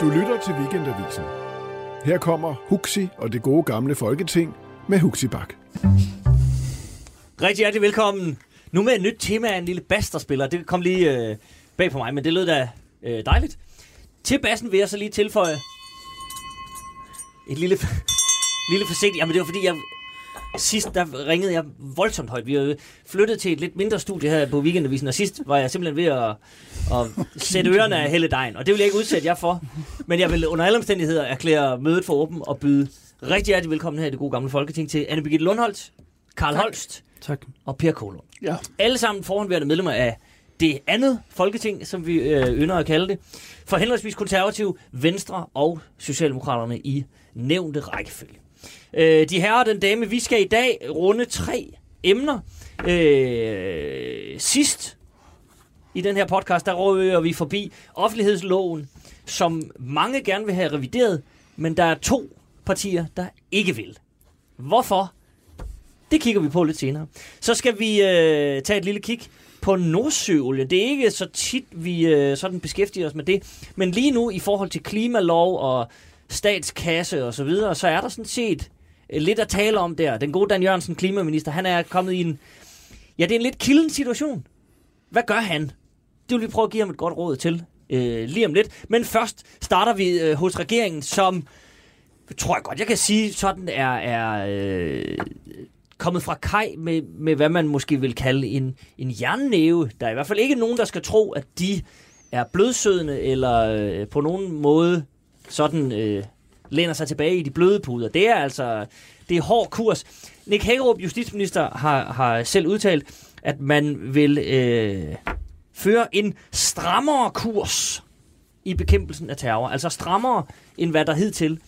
Du lytter til Weekendavisen. Her kommer Huxi og det gode gamle Folketing med Huxi Bak. Rigtig hjertelig velkommen. Nu med et nyt tema af en lille bas, der spiller. Det kom lige bag på mig, men det lød da dejligt. Til bassen vil jeg så lige tilføje et lille facet. Jamen det var fordi, sidst der ringede jeg voldsomt højt. Vi har flyttet til et lidt mindre studie her på Weekendavisen, og sidst var jeg simpelthen ved at sætte ørerne af hele dagen, og det vil jeg ikke udsætte jer for. Men jeg vil under alle omstændigheder erklære mødet for åben og byde rigtig hjertelig velkommen her i det gode gamle Folketing til Anne Birgitte Lundholt, Carl Holst og Per Kaalund. Ja. Alle sammen forhåndværende medlemmer af det andet Folketing, som vi ynder at kalde det, for henholdsvis konservative, Venstre og Socialdemokraterne i nævnte rækkefølge. De herrer og den dame, vi skal i dag runde 3 emner. Sidst i den her podcast, der rører vi forbi offentlighedsloven, som mange gerne vil have revideret, men der er 2 partier, der ikke vil. Hvorfor? Det kigger vi på lidt senere. Så skal vi tage et lille kig på nordsøolie. Det er ikke så tit, vi sådan beskæftiger os med det, men lige nu i forhold til klimalov og statskasse og så videre, så er der sådan set lidt at tale om der. Den gode Dan Jørgensen, klimaminister, han er kommet i en... Ja, det er en lidt kilden situation. Hvad gør han? Det vil vi prøve at give ham et godt råd til lige om lidt. Men først starter vi hos regeringen, som, tror jeg godt, jeg kan sige, sådan er kommet fra kaj med hvad man måske vil kalde en jernnæve. Der er i hvert fald ikke nogen, der skal tro, at de er blødsødende eller på nogen måde sådan læner sig tilbage i de bløde puder. Det er altså, det er hård kurs. Nick Hækkerup, justitsminister, har selv udtalt, at man vil føre en strammere kurs i bekæmpelsen af terror. Altså strammere, end hvad der hidtil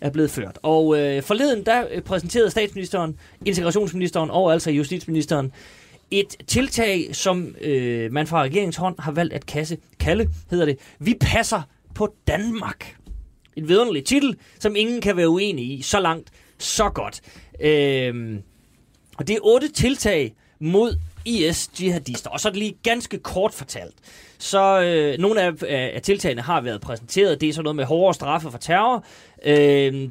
er blevet ført. Og forleden, der præsenterede statsministeren, integrationsministeren og altså justitsministeren et tiltag, som man fra regeringens hånd har valgt at kalde, hedder det, "Vi passer på Danmark". En vidunderlig titel, som ingen kan være uenig i. Så langt, så godt. Og det er 8 tiltag mod IS-jihadister. Og så er det lige ganske kort fortalt. Så nogle af tiltagene har været præsenteret. Det er sådan noget med hårdere straffe for terror.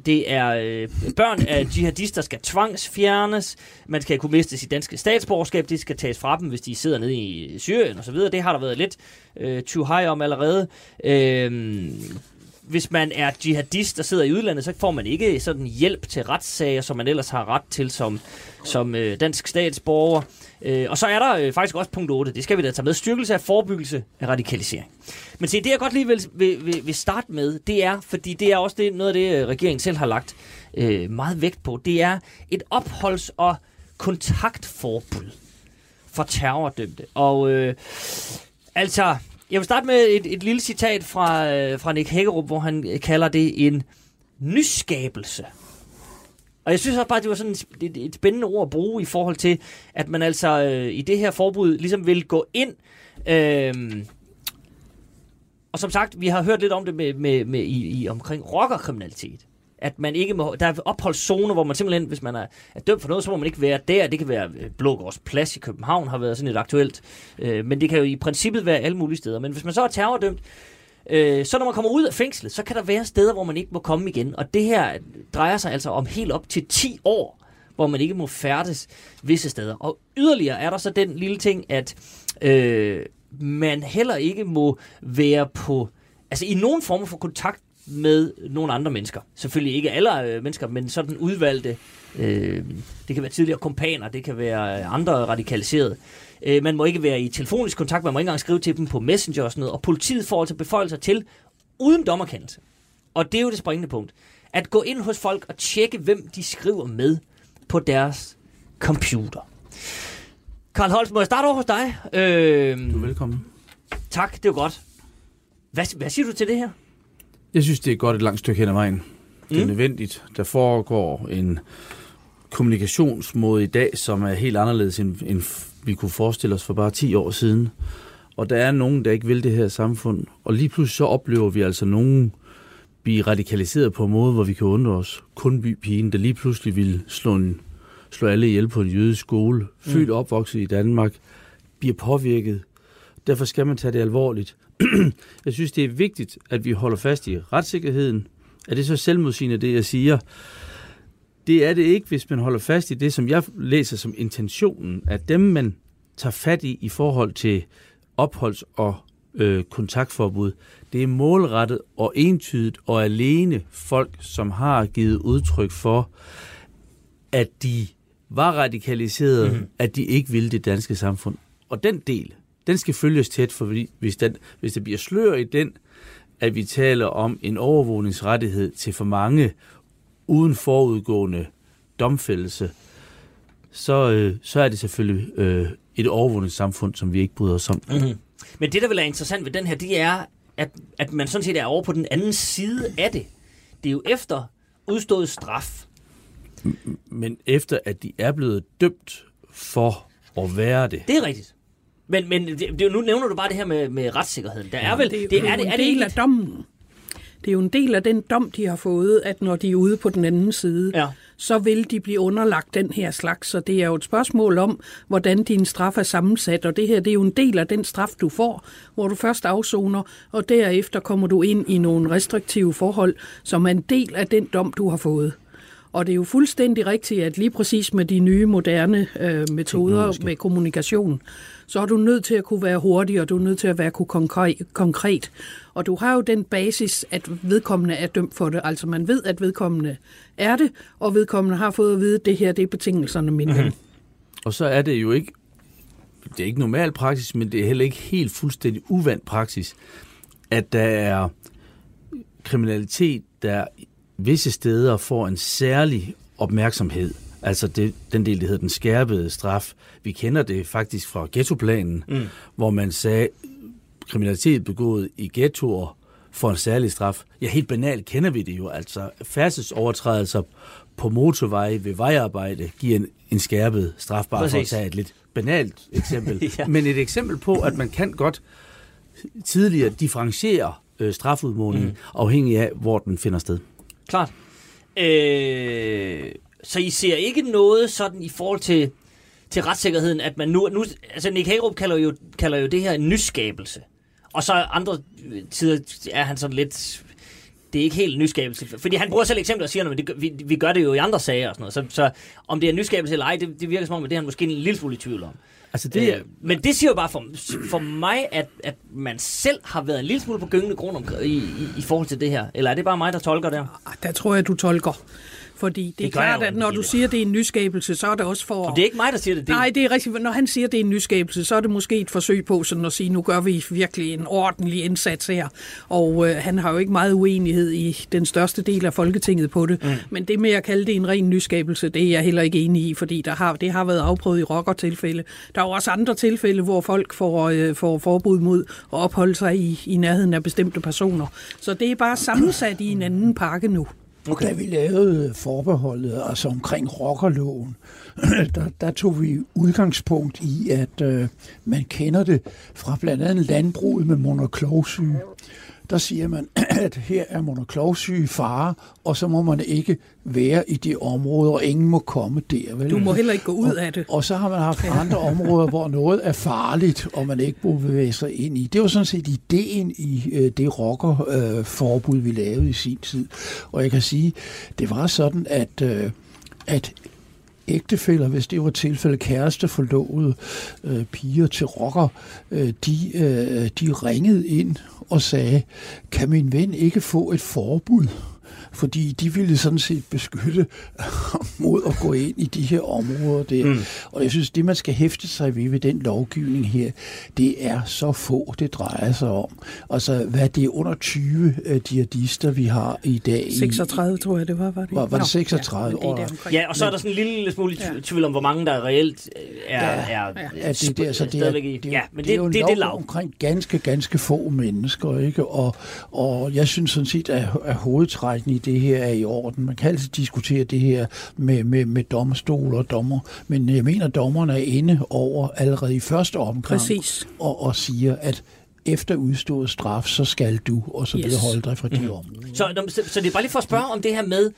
Det er børn af jihadister skal tvangsfjernes. Man skal kunne miste sit danske statsborgerskab. Det skal tages fra dem, hvis de sidder nede i Syrien osv. Det har der været lidt tyvhej om allerede. Hvis man er jihadist og sidder i udlandet, så får man ikke sådan hjælp til retssager, som man ellers har ret til som dansk statsborger. Og så er der faktisk også punkt 8, det skal vi da tage med, styrkelse af forebyggelse af radikalisering. Men se, det jeg godt lige vil starte med, det er, fordi det er også det, noget af det, regeringen selv har lagt meget vægt på, det er et opholds- og kontaktforbud for terrordømte. Og altså... Jeg vil starte med et lille citat fra Nick Hækkerup, hvor han kalder det en nyskabelse. Og jeg synes også bare, at det var sådan et spændende ord at bruge i forhold til, at man altså i det her forbud ligesom vil gå ind. Og som sagt, vi har hørt lidt om det med omkring rockerkriminalitet. At man ikke må, der er opholdszoner, hvor man simpelthen, hvis man er dømt for noget, så må man ikke være der. Det kan være Blågårds Plads i København, har været sådan et aktuelt. Men det kan jo i princippet være alle mulige steder. Men hvis man så er terrordømt, så når man kommer ud af fængslet, så kan der være steder, hvor man ikke må komme igen. Og det her drejer sig altså om helt op til 10 år, hvor man ikke må færdes visse steder. Og yderligere er der så den lille ting, at man heller ikke må være på, altså i nogen form for kontakt med nogle andre mennesker. Selvfølgelig ikke alle mennesker, men sådan udvalgte. Det kan være tidligere kompaner, det kan være andre radikaliserede. Man må ikke være i telefonisk kontakt, man må ikke engang skrive til dem på Messenger og sådan noget. Og politiet får altså beføjelser til uden dommerkendelse. Og det er jo det springende punkt. At gå ind hos folk og tjekke, hvem de skriver med på deres computer. Carl Holst, må jeg starte over hos dig? Du er velkommen. Tak, det er jo godt. Hvad siger du til det her? Jeg synes, det er godt et langt stykke hen ad vejen. Det er nødvendigt. Der foregår en kommunikationsmåde i dag, som er helt anderledes, end vi kunne forestille os for bare 10 år siden. Og der er nogen, der ikke vil det her samfund. Og lige pludselig så oplever vi altså nogen blive radikaliseret på en måde, hvor vi kan undre os. Kundbypigen, der lige pludselig ville slå alle ihjel på en jødisk skole. Født og opvokset i Danmark, bliver påvirket. Derfor skal man tage det alvorligt. Jeg synes, det er vigtigt, at vi holder fast i retssikkerheden. Er det så selvmodsigende, det jeg siger? Det er det ikke, hvis man holder fast i det, som jeg læser som intentionen, at dem, man tager fat i i forhold til opholds- og kontaktforbud, det er målrettet og entydigt og alene folk, som har givet udtryk for, at de var radikaliserede, at de ikke ville det danske samfund. Og den del, den skal følges tæt, for hvis der bliver slør i den, at vi taler om en overvågningsrettighed til for mange uden forudgående domfældelse, så er det selvfølgelig et overvågningssamfund, som vi ikke bryder os om. Mm-hmm. Men det, der vil være interessant ved den her, det er, at man sådan set er over på den anden side af det. Det er jo efter udstået straf. Men efter, at de er blevet dømt for at være det. Det er rigtigt. Men det, nu nævner du bare det her med retssikkerheden. Der er vel, det er en del af dommen. Det er jo en del af den dom, de har fået, at når de er ude på den anden side, så vil de blive underlagt den her slags. Så det er jo et spørgsmål om, hvordan din straf er sammensat. Og det her, det er jo en del af den straf, du får, hvor du først afsoner, og derefter kommer du ind i nogle restriktive forhold, som er en del af den dom, du har fået. Og det er jo fuldstændig rigtigt, at lige præcis med de nye, moderne metoder med kommunikation, så er du nødt til at kunne være hurtig, og du er nødt til at være konkret. Og du har jo den basis, at vedkommende er dømt for det. Altså man ved, at vedkommende er det, og vedkommende har fået at vide, at det her, det er betingelserne mine. Mm-hmm. Og så er det jo ikke, det er ikke normal praksis, men det er heller ikke helt fuldstændig uvandt praksis, at der er kriminalitet, der visse steder får en særlig opmærksomhed. Altså den del, der hedder den skærpede straf. Vi kender det faktisk fra ghettoplanen, hvor man sagde, kriminalitet begået i ghettoer får en særlig straf. Ja, helt banalt kender vi det jo. Altså færdselsovertrædelser på motorveje ved vejarbejde giver en skærpet straf, bare for at tage et lidt banalt eksempel. Men et eksempel på, at man kan godt tidligere differentiere strafudmålingen afhængig af, hvor den finder sted. Klart. Så I ser ikke noget sådan i forhold til retssikkerheden, at man nu altså Nick Hækkerup kalder jo det her en nyskabelse. Og så andre tider er han sådan lidt, det er ikke helt nyskabelse, fordi han bruger selv eksempler og siger, men vi gør det jo i andre sager og sådan noget. Så om det er nyskabelse eller ej, det virker som om, at det er han måske en lille smule i tvivl om. Altså det, men det siger jo bare for mig, at man selv har været en lille smule på gyngende grund i forhold til det her. Eller er det bare mig, der tolker det? Der tror jeg, du tolker. Fordi det er klart, at når du siger, det er en nyskabelse, så er det også for... Så det er ikke mig, der siger det. Nej, det er rigtigt. Når han siger, det er en nyskabelse, så er det måske et forsøg på sådan at sige, nu gør vi virkelig en ordentlig indsats her. Og han har jo ikke meget uenighed i den største del af Folketinget på det. Mm. Men det med at kalde det en ren nyskabelse, det er jeg heller ikke enig i, fordi det har været afprøvet i rockertilfælde. Der er jo også andre tilfælde, hvor folk får forbud mod at opholde sig i nærheden af bestemte personer. Så det er bare sammensat i en anden pakke nu. Okay. Da vi lavede forbeholdet, altså omkring rockerloven, der tog vi udgangspunkt i, at man kender det fra blandt andet landbruget med monoklovsyge. Der siger man, at her er monoklovsyge fare, og så må man ikke være i de områder, og ingen må komme der. Vel? Du må heller ikke gå ud af det. Og så har man haft andre områder, hvor noget er farligt, og man ikke må bevæge sig ind i. Det var sådan set ideen i det rockerforbud, vi lavede i sin tid. Og jeg kan sige, det var sådan, at ægtefæller, hvis det var tilfælde kæreste, forlovede piger til rocker, de ringede ind og sagde, kan min ven ikke få et forbud? Fordi de ville sådan set beskytte mod at gå ind i de her områder der. Mm. Og jeg synes, det man skal hæfte sig ved den lovgivning her, det er så få, det drejer sig om. Altså, hvad det er under 20 jihadister, vi har i dag. 36, tror jeg, det var det? Var det 36 år? Ja, og så er der sådan en lille smule tvivl om, hvor mange der reelt er stadigvæk i. Ja, men det er jo en lov omkring ganske få mennesker, ikke? Og jeg synes sådan set, at hovedtrækken i det her er i orden. Man kan altid diskutere det her med domstol og dommer, men jeg mener, dommerne er inde over allerede i første omgang og siger, at efter udstået straf, så skal du og så videre holde dig fra de områder. Så det er bare lige for at spørge om det her med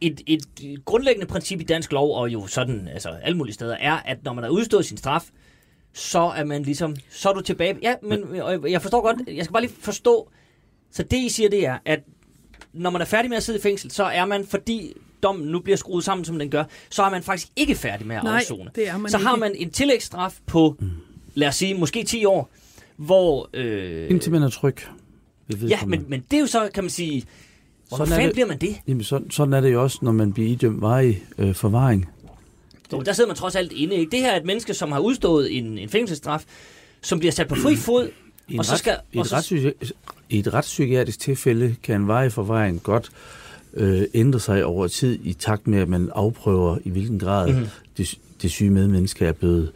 et grundlæggende princip i dansk lov, og jo sådan, altså alle mulige steder, er, at når man har udstået sin straf, så er man ligesom, så er du tilbage. Ja, men jeg forstår godt, jeg skal bare lige forstå, så det I siger, det er, at når man er færdig med at sidde i fængsel, så er man, fordi dommen nu bliver skruet sammen, som den gør, så er man faktisk ikke færdig med at afzone. Så ikke. Har man en tillægsstraf på, lad os sige, måske 10 år, hvor... indtil man er tryg. Ja, men det er jo så, kan man sige... Hvor fanden bliver man det? Jamen, sådan er det jo også, når man bliver idømt varig forvaring. Jo, der sidder man trods alt inde. Ikke? Det her er et menneske, som har udstået en fængselsstraf, som bliver sat på fri fod, og så skal... I et retspsykiatrisk tilfælde kan en varig forvaring godt ændre sig over tid, i takt med, at man afprøver, i hvilken grad det syge medmenneske er blevet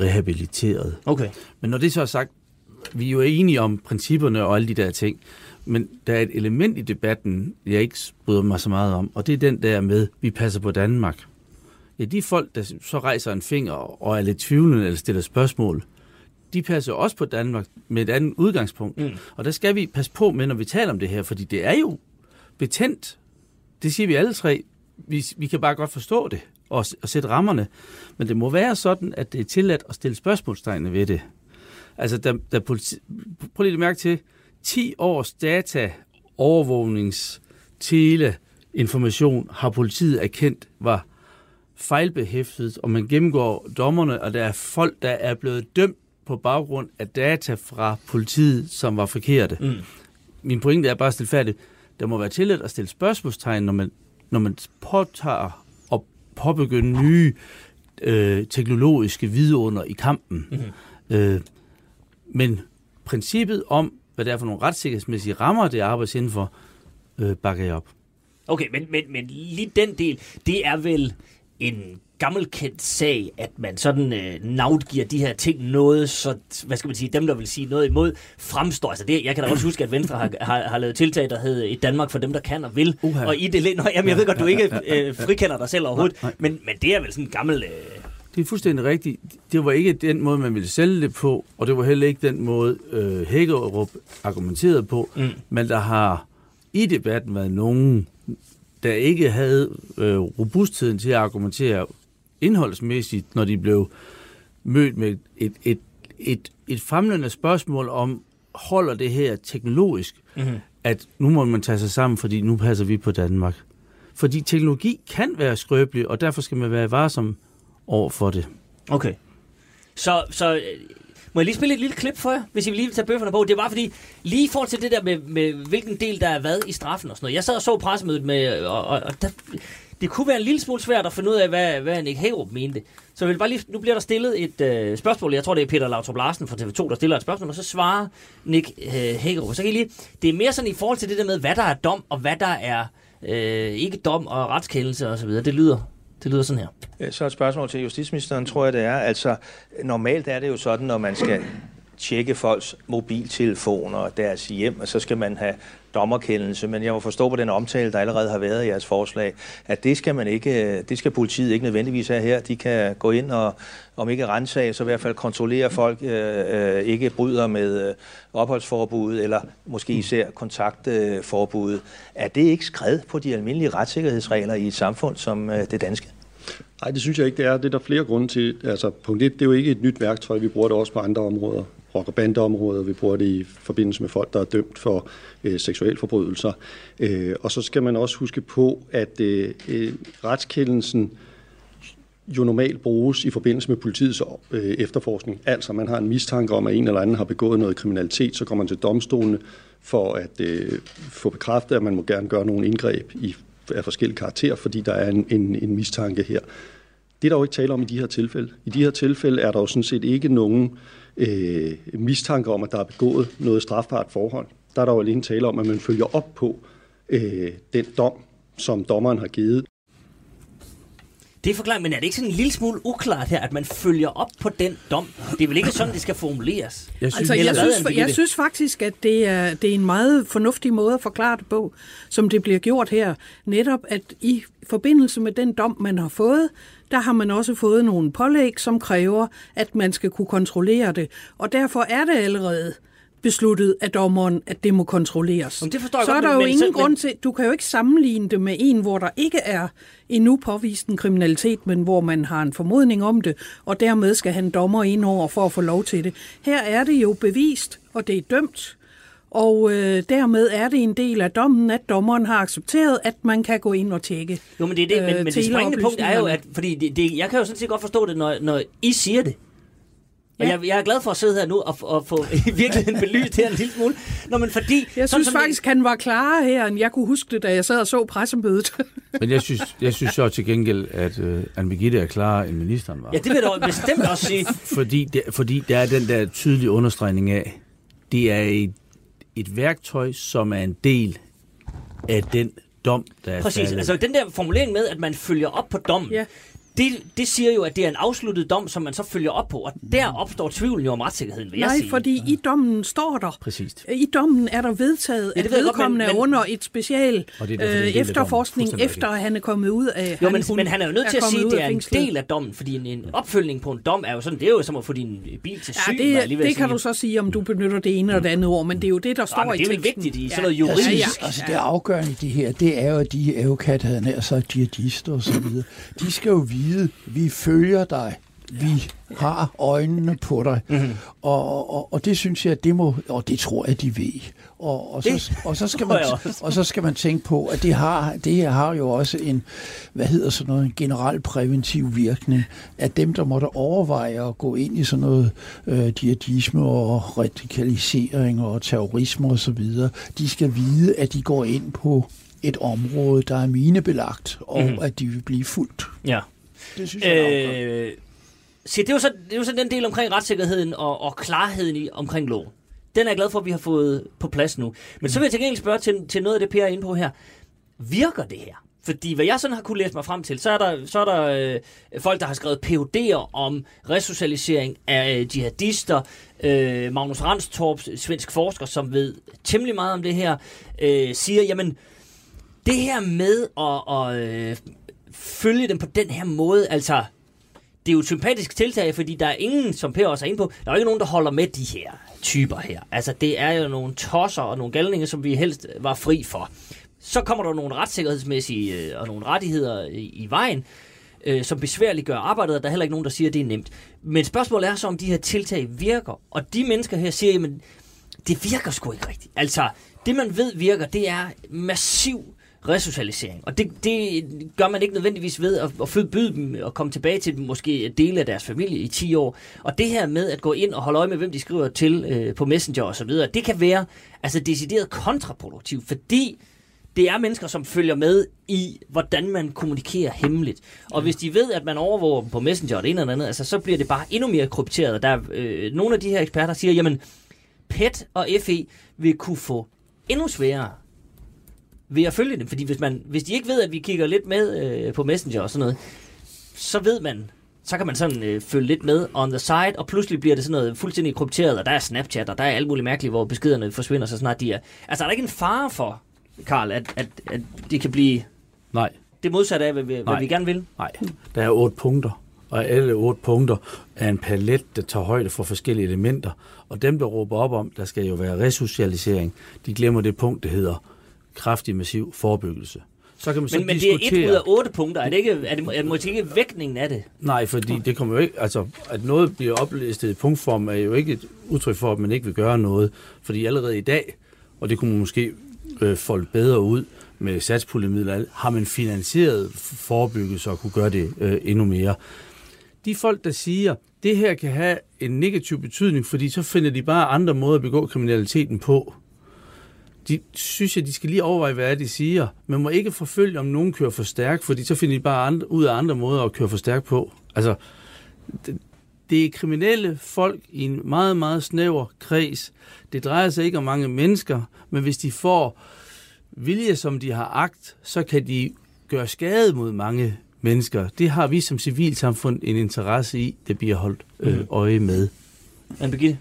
rehabiliteret. Okay. Men når det så er sagt, vi er jo enige om principperne og alle de der ting, men der er et element i debatten, jeg ikke bryder mig så meget om, og det er den der med, vi passer på Danmark. Ja, de folk, der så rejser en finger og er lidt tvivlende eller stiller spørgsmål, de passer også på Danmark med et andet udgangspunkt. Mm. Og der skal vi passe på med, når vi taler om det her, fordi det er jo betændt. Det siger vi alle tre. Vi kan bare godt forstå det og sætte rammerne. Men det må være sådan, at det er tilladt at stille spørgsmålstegnene ved det. Altså, der politi... Prøv lige at mærke til, 10 års data, overvågnings, teleinformation har politiet erkendt var fejlbehæftet, og man gennemgår dommerne, og der er folk, der er blevet dømt på baggrund af data fra politiet, som var forkerte. Mm. Min pointe er bare stilfærdigt, der må være tilladt at stille spørgsmålstegn, når man påtager og påbegynder nye teknologiske vidunder i kampen. Mm-hmm. Men princippet om, hvad det er for nogle retssikkerhedsmæssige rammer, det arbejdes indenfor, bakker jeg op. Okay, men lige den del, det er vel en gammelkendt sag, at man sådan navngiver de her ting noget, så, hvad skal man sige, dem, der vil sige noget imod, fremstår. Altså det, jeg kan da også huske, at Venstre har lavet tiltag, der hedder et Danmark for dem, der kan og vil. Uh-huh. Og i det, nå, jamen, jeg ved godt, du ikke frikender dig selv overhovedet, men det er vel sådan en gammel... Det er fuldstændig rigtigt. Det var ikke den måde, man ville sælge det på, og det var heller ikke den måde, Hækkerup argumenterede på, men der har i debatten været nogen, der ikke havde robustheden til at argumentere indholdsmæssigt, når de blev mødt med et famlende spørgsmål om, holder det her teknologisk, at nu må man tage sig sammen, fordi nu passer vi på Danmark. Fordi teknologi kan være skrøbelig, og derfor skal man være varsom over for det. Okay. Så må jeg lige spille et lille klip for jer, hvis I vil lige tage bøfferne på? Det er bare fordi, lige i forhold til det der med hvilken del, der er hvad i straffen og sådan noget. Jeg sad og så pressemødet med, og der, det kunne være en lille smule svært at finde ud af, hvad Nick Hækkerup mente. Så jeg vil bare lige, nu bliver der stillet et spørgsmål. Jeg tror, det er Peter Lautrup Larsen fra TV2, der stiller et spørgsmål, og så svarer Nick Hækkerup. Så kan I lige, det er mere sådan i forhold til det der med, hvad der er dom, og hvad der er ikke dom og retskendelse og så videre. Det lyder sådan her. Så et spørgsmål til justitsministeren, tror jeg det er. Altså, normalt er det jo sådan, når man skal tjekke folks mobiltelefoner og deres hjem, og så skal man have dommerkendelse, men jeg må forstå på den omtale, der allerede har været i jeres forslag, at det skal politiet ikke nødvendigvis have her. De kan gå ind og, om ikke ransage, så i hvert fald kontrollere folk, ikke bryder med opholdsforbuddet, eller måske især kontaktforbuddet. Er det ikke skred på de almindelige retssikkerhedsregler i et samfund som det danske? Nej, det synes jeg ikke, det er. Det er der flere grunde til. Altså, punkt 1, det er jo ikke et nyt værktøj. Vi bruger det også på andre områder. Rock- og bandeområder, vi bruger det i forbindelse med folk, der er dømt for seksualforbrydelser. Og så skal man også huske på, at retskendelsen jo normalt bruges i forbindelse med politiets efterforskning. Altså, man har en mistanke om, at en eller anden har begået noget kriminalitet, så kommer man til domstolene for at få bekræftet, at man må gerne gøre nogle indgreb af forskellige karakterer, fordi der er en mistanke her. Det er der jo ikke tale om i de her tilfælde. I de her tilfælde er der jo sådan set ikke nogen mistanke om, at der er begået noget strafbart forhold. Der er der jo alene tale om, at man følger op på den dom, som dommeren har givet. Det er forklaret, men er det ikke sådan en lille smule uklart her, at man følger op på den dom? Det er vel ikke sådan, det skal formuleres? Jeg synes faktisk, at det er en meget fornuftig måde at forklare det på, som det bliver gjort her. Netop, at i forbindelse med den dom, man har fået, der har man også fået nogle pålæg, som kræver, at man skal kunne kontrollere det. Og derfor er det allerede besluttet af dommeren, at det må kontrolleres. Det så er der jo ingen grund til, du kan jo ikke sammenligne det med en, hvor der ikke er endnu påvist en kriminalitet, men hvor man har en formodning om det, og dermed skal han dommer ind over for at få lov til det. Her er det jo bevist, og det er dømt, og dermed er det en del af dommen, at dommeren har accepteret, at man kan gå ind og tjekke. Jo, men det er det, men det springende punkt er jo, at fordi jeg kan jo sådan set godt forstå det, når I siger det. Ja. Jeg er glad for at sidde her nu og få i virkeligheden belyst her en lille smule. Nå, men fordi, jeg synes faktisk, han var klarere her, end jeg kunne huske det, da jeg sad og så pressemødet. Men jeg synes så til gengæld, at Anne Birgitte er klarere, end ministeren var. Ja, det vil jeg da bestemt også sige. Fordi der er den der tydelige understregning af, det er et værktøj, som er en del af den dom, der er præcis, faldet. Altså den der formulering med, at man følger op på dommen. Ja. Det siger jo, at det er en afsluttet dom, som man så følger op på, og der opstår tvivlen jo om retssikkerheden, vil jeg sige. Nej, fordi i dommen står der. Præcis. I dommen er der vedtaget, at vedkommende er under et special efterforskning, efter at han er kommet ud af... Jo, men han er jo nødt til at sige, at det er en del af dommen, fordi en opfølgning på en dom er jo sådan, det er jo som at få din bil til syn. Ja, det kan du så sige, om du benytter det ene eller det andet ord, men det er jo det, der står i teksten. Det er jo vigtigt i sådan noget juridisk. Altså, det afgørende i det her, det er jo, at de advokat havde nær sagt jihadister og så videre. De skal jo vi følger dig, vi har øjnene på dig, og det synes jeg, det må, og det tror jeg, de ved. Og så skal man tænke på, at det her har jo også en, en generel præventiv virkning, at dem, der måtte overveje at gå ind i sådan noget jihadisme og radikalisering og terrorisme og så videre, de skal vide, at de går ind på et område, der er minebelagt, og at de vil blive fulgt. Ja. Det synes jeg er det er jo så den del omkring retssikkerheden og klarheden omkring loven. Den er jeg glad for, at vi har fået på plads nu. Men så vil jeg til gengæld spørge til noget af det, Per er inde på her. Virker det her? Fordi hvad jeg sådan har kunne læse mig frem til, så er der folk, der har skrevet PUD'er om resocialisering af jihadister. Magnus Ranstorp, svensk forsker, som ved temmelig meget om det her, siger, jamen det her med at følge dem på den her måde, altså det er jo et sympatisk tiltag, fordi der er ingen, som Per også er inde på, der er jo ikke nogen, der holder med de her typer her. Altså det er jo nogle tosser og nogle galninger, som vi helst var fri for. Så kommer der nogle retssikkerhedsmæssige og nogle rettigheder i vejen, som besværliggør arbejdet, og der er heller ikke nogen, der siger, at det er nemt. Men spørgsmålet er så, om de her tiltag virker, og de mennesker her siger, jamen det virker sgu ikke rigtigt. Altså det, man ved virker, det er massiv resocialisering. Og det gør man ikke nødvendigvis ved at forbyde dem og komme tilbage til dem, måske dele af deres familie i 10 år. Og det her med at gå ind og holde øje med, hvem de skriver til på Messenger og så videre, det kan være altså decideret kontraproduktivt, fordi det er mennesker, som følger med i, hvordan man kommunikerer hemmeligt. Og hvis de ved, at man overvåger dem på Messenger og det ene eller andet, altså, så bliver det bare endnu mere krypteret. Der er nogle af de her eksperter, siger, jamen PET og FE vil kunne få endnu sværere ved at følge dem, fordi hvis de ikke ved, at vi kigger lidt med på Messenger og sådan noget, så ved man, så kan man sådan følge lidt med on the side, og pludselig bliver det sådan noget fuldstændig krypteret, og der er Snapchat, og der er alt muligt mærkeligt, hvor beskederne forsvinder, så snart de er. Altså, er der ikke en fare for, Carl, at det kan blive nej. Det modsatte af, hvad vi gerne vil? Nej, der er 8 punkter, og alle 8 punkter er en palet, der tager højde for forskellige elementer, og dem, der råber op om, der skal jo være resocialisering, de glemmer det punkt, det hedder kraftig, massiv forebyggelse. Så kan man så men diskutere... det er 1 ud af 8 punkter. Er det måske ikke vægtningen af det? Nej, fordi det kommer jo ikke... Altså, at noget bliver oplistet i punktform er jo ikke et udtryk for, at man ikke vil gøre noget. Fordi allerede i dag, og det kunne man måske folde bedre ud med satspuljemidler, har man finansieret forebyggelse og kunne gøre det endnu mere. De folk, der siger, det her kan have en negativ betydning, fordi så finder de bare andre måder at begå kriminaliteten på, de synes jeg, de skal lige overveje, hvad de siger. Man må ikke forfølge, om nogen kører for stærkt, fordi så finder de bare ud af andre måder at køre for stærkt på. Altså, det er kriminelle folk i en meget, meget snæver kreds. Det drejer sig ikke om mange mennesker, men hvis de får vilje, som de har agt, så kan de gøre skade mod mange mennesker. Det har vi som civilsamfund en interesse i, det bliver holdt øje med. Anne Birgitte?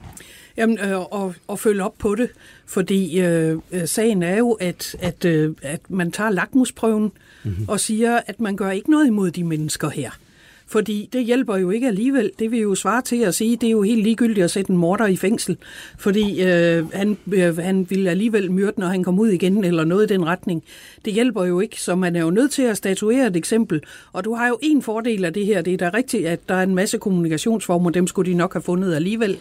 Jamen, og følge op på det, fordi sagen er jo, at man tager lakmusprøven og siger, at man gør ikke noget imod de mennesker her. Fordi det hjælper jo ikke alligevel. Det vil jo svare til at sige, det er jo helt ligegyldigt at sætte en morder i fængsel, fordi han ville alligevel myrde, når han kom ud igen, eller noget i den retning. Det hjælper jo ikke, så man er jo nødt til at statuere et eksempel. Og du har jo en fordel af det her. Det er da rigtigt, at der er en masse kommunikationsformer, dem skulle de nok have fundet alligevel.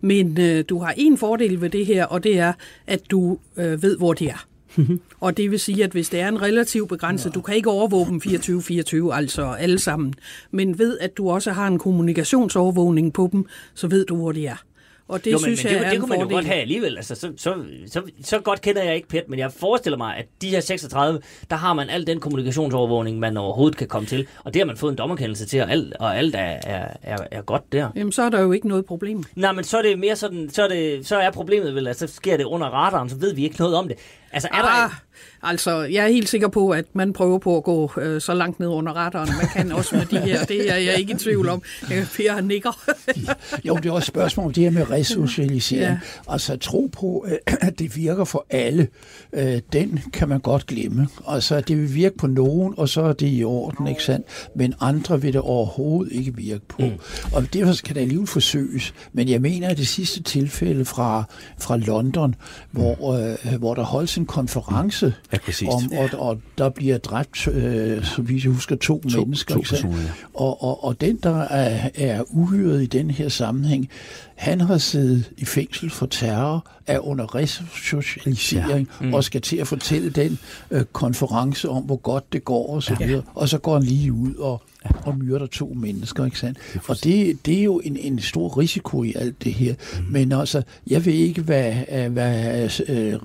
Men du har en fordel ved det her, og det er, at du ved, hvor de er. Og det vil sige, at hvis det er en relativ begrænset, du kan ikke overvåge dem 24-24, altså alle sammen, men ved, at du også har en kommunikationsovervågning på dem, så ved du, hvor de er. Og det det kunne man jo godt have alligevel. Altså, så godt kender jeg ikke PET, men jeg forestiller mig, at de her 36, der har man al den kommunikationsovervågning, man overhovedet kan komme til, og det har man fået en dommerkendelse til, og alt er godt der. Jamen, så er der jo ikke noget problem. Nej, men så er det mere sådan, så er problemet vel, at så sker det under radaren, så ved vi ikke noget om det. Altså, jeg er helt sikker på, at man prøver på at gå så langt ned under radaren, man kan også med de her. Det er jeg ikke i tvivl om. Per nikker. Jo, det er også et spørgsmål om det her med resocialisering. Ja. Altså, tro på, at det virker for alle, den kan man godt glemme. Altså, det vil virke på nogen, og så er det i orden, ikke sandt? Men andre vil det overhovedet ikke virke på. Mm. Og derfor kan det alligevel forsøges. Men jeg mener, at det sidste tilfælde fra London, hvor der holdt en konference, og der bliver dræbt, som vi husker, to mennesker. Og den, der er uhyret i den her sammenhæng, han har siddet i fængsel for terror, er under resocialisering, og skal til at fortælle den konference om, hvor godt det går, og så videre. Og så går han lige ud og myrder to mennesker, ikke sandt? Og det er jo en stor risiko i alt det her. Men altså, jeg ved ikke, hvad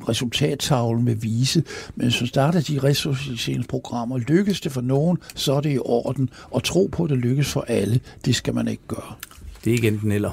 resultattavlen vil vise, men så starter de resocialiseringsprogrammer. Lykkes det for nogen, så er det i orden. Og tro på, at det lykkes for alle, det skal man ikke gøre. Det er ikke enten eller.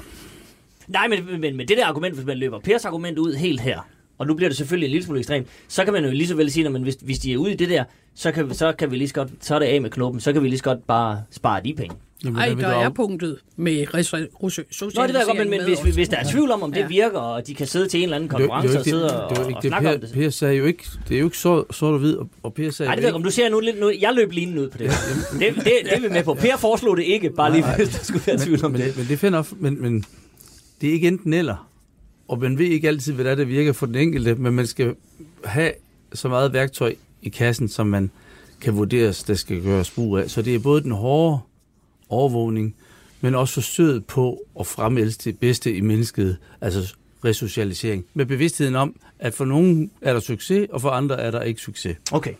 Nej, men det der argument, hvis man løber Pers argument ud helt her, og nu bliver det selvfølgelig en lille smule ekstrem, så kan man jo lige så vel sige, at hvis de er ude i det der, så kan vi lige så godt, så er det af med knoppen, så kan vi lige så godt bare spare de penge. Nej, der er punktet med resocialisering. Nå, det ved jeg godt, men hvis der er tvivl om det virker, og de kan sidde til en eller anden konference og sidde og snakke om det. Per sagde jo ikke, det er jo ikke sort og hvid, og Per sagde... Nej, det ved jeg godt, du ser nu lidt... Jeg løb linen ud på det. Det er vi med på. Per foreslog det ikke, bare lige hvis der skulle være tvivl om det. Men det finder men det er ikke enten eller, og man ved ikke altid, hvad der virker for den enkelte, men man skal have så meget værktøj i kassen, som man kan vurderes, der skal gøres brug af. Så det er både den hårde overvågning, men også forsøget på at fremælse det bedste i mennesket, altså resocialisering, med bevidstheden om, at for nogen er der succes, og for andre er der ikke succes. Okay.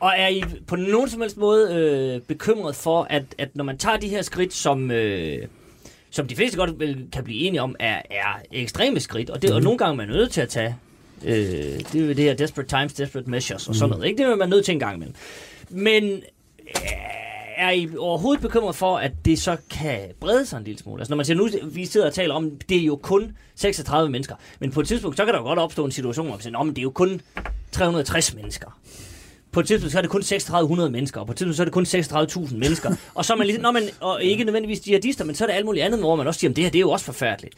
Og er I på nogen som helst måde bekymret for, at når man tager de her skridt, som de fleste godt kan blive enige om, er ekstreme skridt, og nogle gange man er nødt til at tage det er jo det her desperate times, desperate measures og sådan noget, ikke? Det er man nødt til en gang imellem. Men er I overhovedet bekymret for, at det så kan brede sig en lille smule? Altså når man siger, nu vi sidder og taler om, det er jo kun 36 mennesker, men på et tidspunkt, så kan der jo godt opstå en situation, hvor man siger, det er jo kun 360 mennesker. På et tidspunkt, så er det kun 3600 mennesker, og på et tidspunkt, så er det kun 36.000 mennesker. Og så er man lige, og ikke nødvendigvis jihadister, men så er det alt muligt andet, hvor man også siger, at det her, det er jo også forfærdeligt.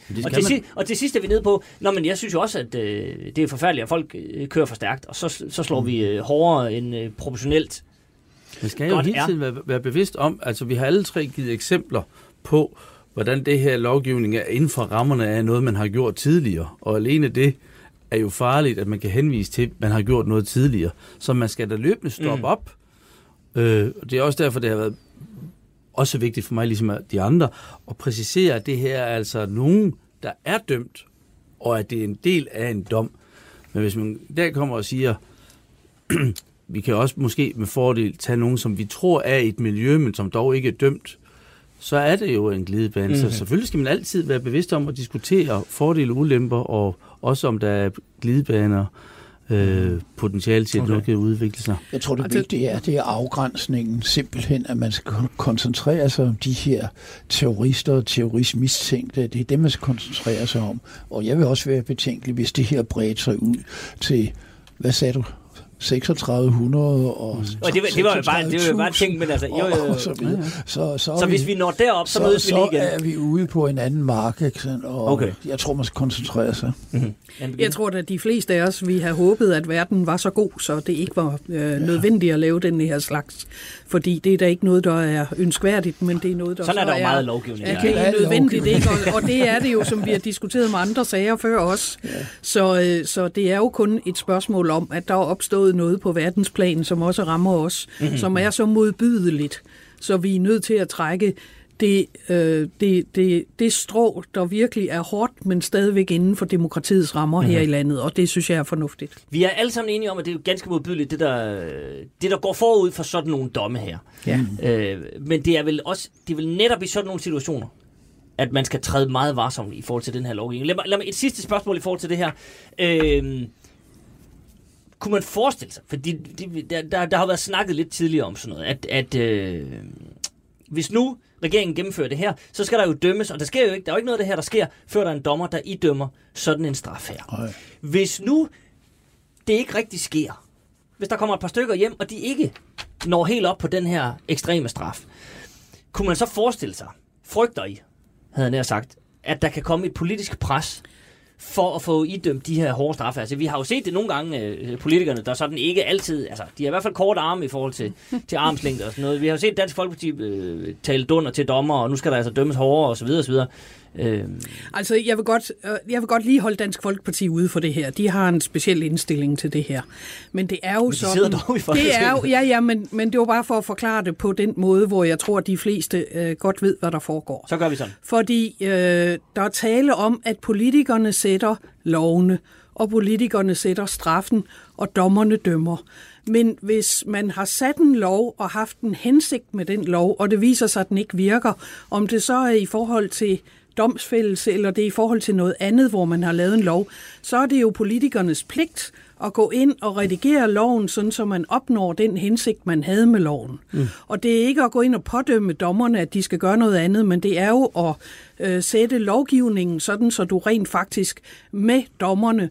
Og til sidst er vi nede på, men jeg synes jo også, at det er forfærdeligt, at folk kører for stærkt, og så slår vi hårdere end proportionelt. Man skal jo hele tiden være bevidst om, altså vi har alle tre givet eksempler på, hvordan det her lovgivning er inden for rammerne af noget, man har gjort tidligere, og alene det er jo farligt, at man kan henvise til, at man har gjort noget tidligere. Så man skal da løbende stoppe op. Det er også derfor, det har været også vigtigt for mig, ligesom de andre, at præcisere, at det her er altså nogen, der er dømt, og at det er en del af en dom. Men hvis man der kommer og siger, vi kan også måske med fordel tage nogen, som vi tror er i et miljø, men som dog ikke er dømt, så er det jo en glidebane. Så selvfølgelig skal man altid være bevidst om at diskutere fordele og ulemper, og også om der er glidebaner, potentiale til, at noget kan udvikle sig. Jeg tror, det vigtige er, det er afgrænsningen, simpelthen, at man skal koncentrere sig om de her terrorister og terroristmistænkte. Det er dem, man skal koncentrere sig om. Og jeg vil også være betænkelig, hvis det her breder sig ud til, hvad sagde du? 3600 og det var bare ting, men altså jo. Så hvis vi når derop, så mødes vi lige igen. Så er vi ude på en anden marked, og okay. Jeg tror, man skal koncentrere sig. Mm-hmm. Jeg tror, at de fleste af os, vi har håbet, at verden var så god, så det ikke var nødvendigt at lave den her slags. Fordi det er da ikke noget, der er ønskværdigt, men det er noget, der sådan er der jo meget lovgivning. Er nødvendigt, ikke? Og det er det jo, som vi har diskuteret med andre sager før os. Ja. Så det er jo kun et spørgsmål om, at der er opstået noget på verdensplan, som også rammer os, mm-hmm. som er så modbydeligt, så vi er nødt til at trække det strå, der virkelig er hårdt, men stadigvæk inden for demokratiets rammer mm-hmm. her i landet, og det synes jeg er fornuftigt. Vi er alle sammen enige om, at det er ganske modbydeligt, det der går forud for sådan nogle domme her. Ja. Men det er vel netop i sådan nogle situationer, at man skal træde meget varsomt i forhold til den her lovgivning. Lad mig et sidste spørgsmål i forhold til det her. Kunne man forestille sig, fordi der har været snakket lidt tidligere om sådan noget, at hvis nu regeringen gennemfører det her, så skal der jo dømmes, og der er jo ikke noget af det her, der sker, før der er en dommer, der idømmer sådan en straf her. Øj. Hvis nu det ikke rigtig sker, hvis der kommer et par stykker hjem, og de ikke når helt op på den her ekstreme straf, kunne man så forestille sig, frygter I, havde jeg nær sagt, at der kan komme et politisk pres, for at få idømt de her hårde straffe. Altså, vi har jo set det nogle gange, politikerne, der sådan ikke altid, altså, de har i hvert fald korte arme i forhold til armslængde og sådan noget. Vi har jo set Dansk Folkeparti tale dunder til dommer, og nu skal der altså dømmes hårdere, og så videre, og så videre. Altså, jeg vil godt lige holde Dansk Folkeparti ude for det her. De har en speciel indstilling til det her. Men det er jo men de sådan... sidder dog i Folketinget. Det er jo, men det var bare for at forklare det på den måde, hvor jeg tror, at de fleste godt ved, hvad der foregår. Så gør vi sådan. Fordi der er tale om, at politikerne sætter lovene, og politikerne sætter straffen, og dommerne dømmer. Men hvis man har sat en lov og haft en hensigt med den lov, og det viser sig, at den ikke virker, om det så er i forhold til domsfældelse, eller det er i forhold til noget andet, hvor man har lavet en lov, så er det jo politikernes pligt at gå ind og redigere loven, sådan så man opnår den hensigt, man havde med loven. Mm. Og det er ikke at gå ind og pådømme dommerne, at de skal gøre noget andet, men det er jo at sætte lovgivningen sådan, så du rent faktisk med dommerne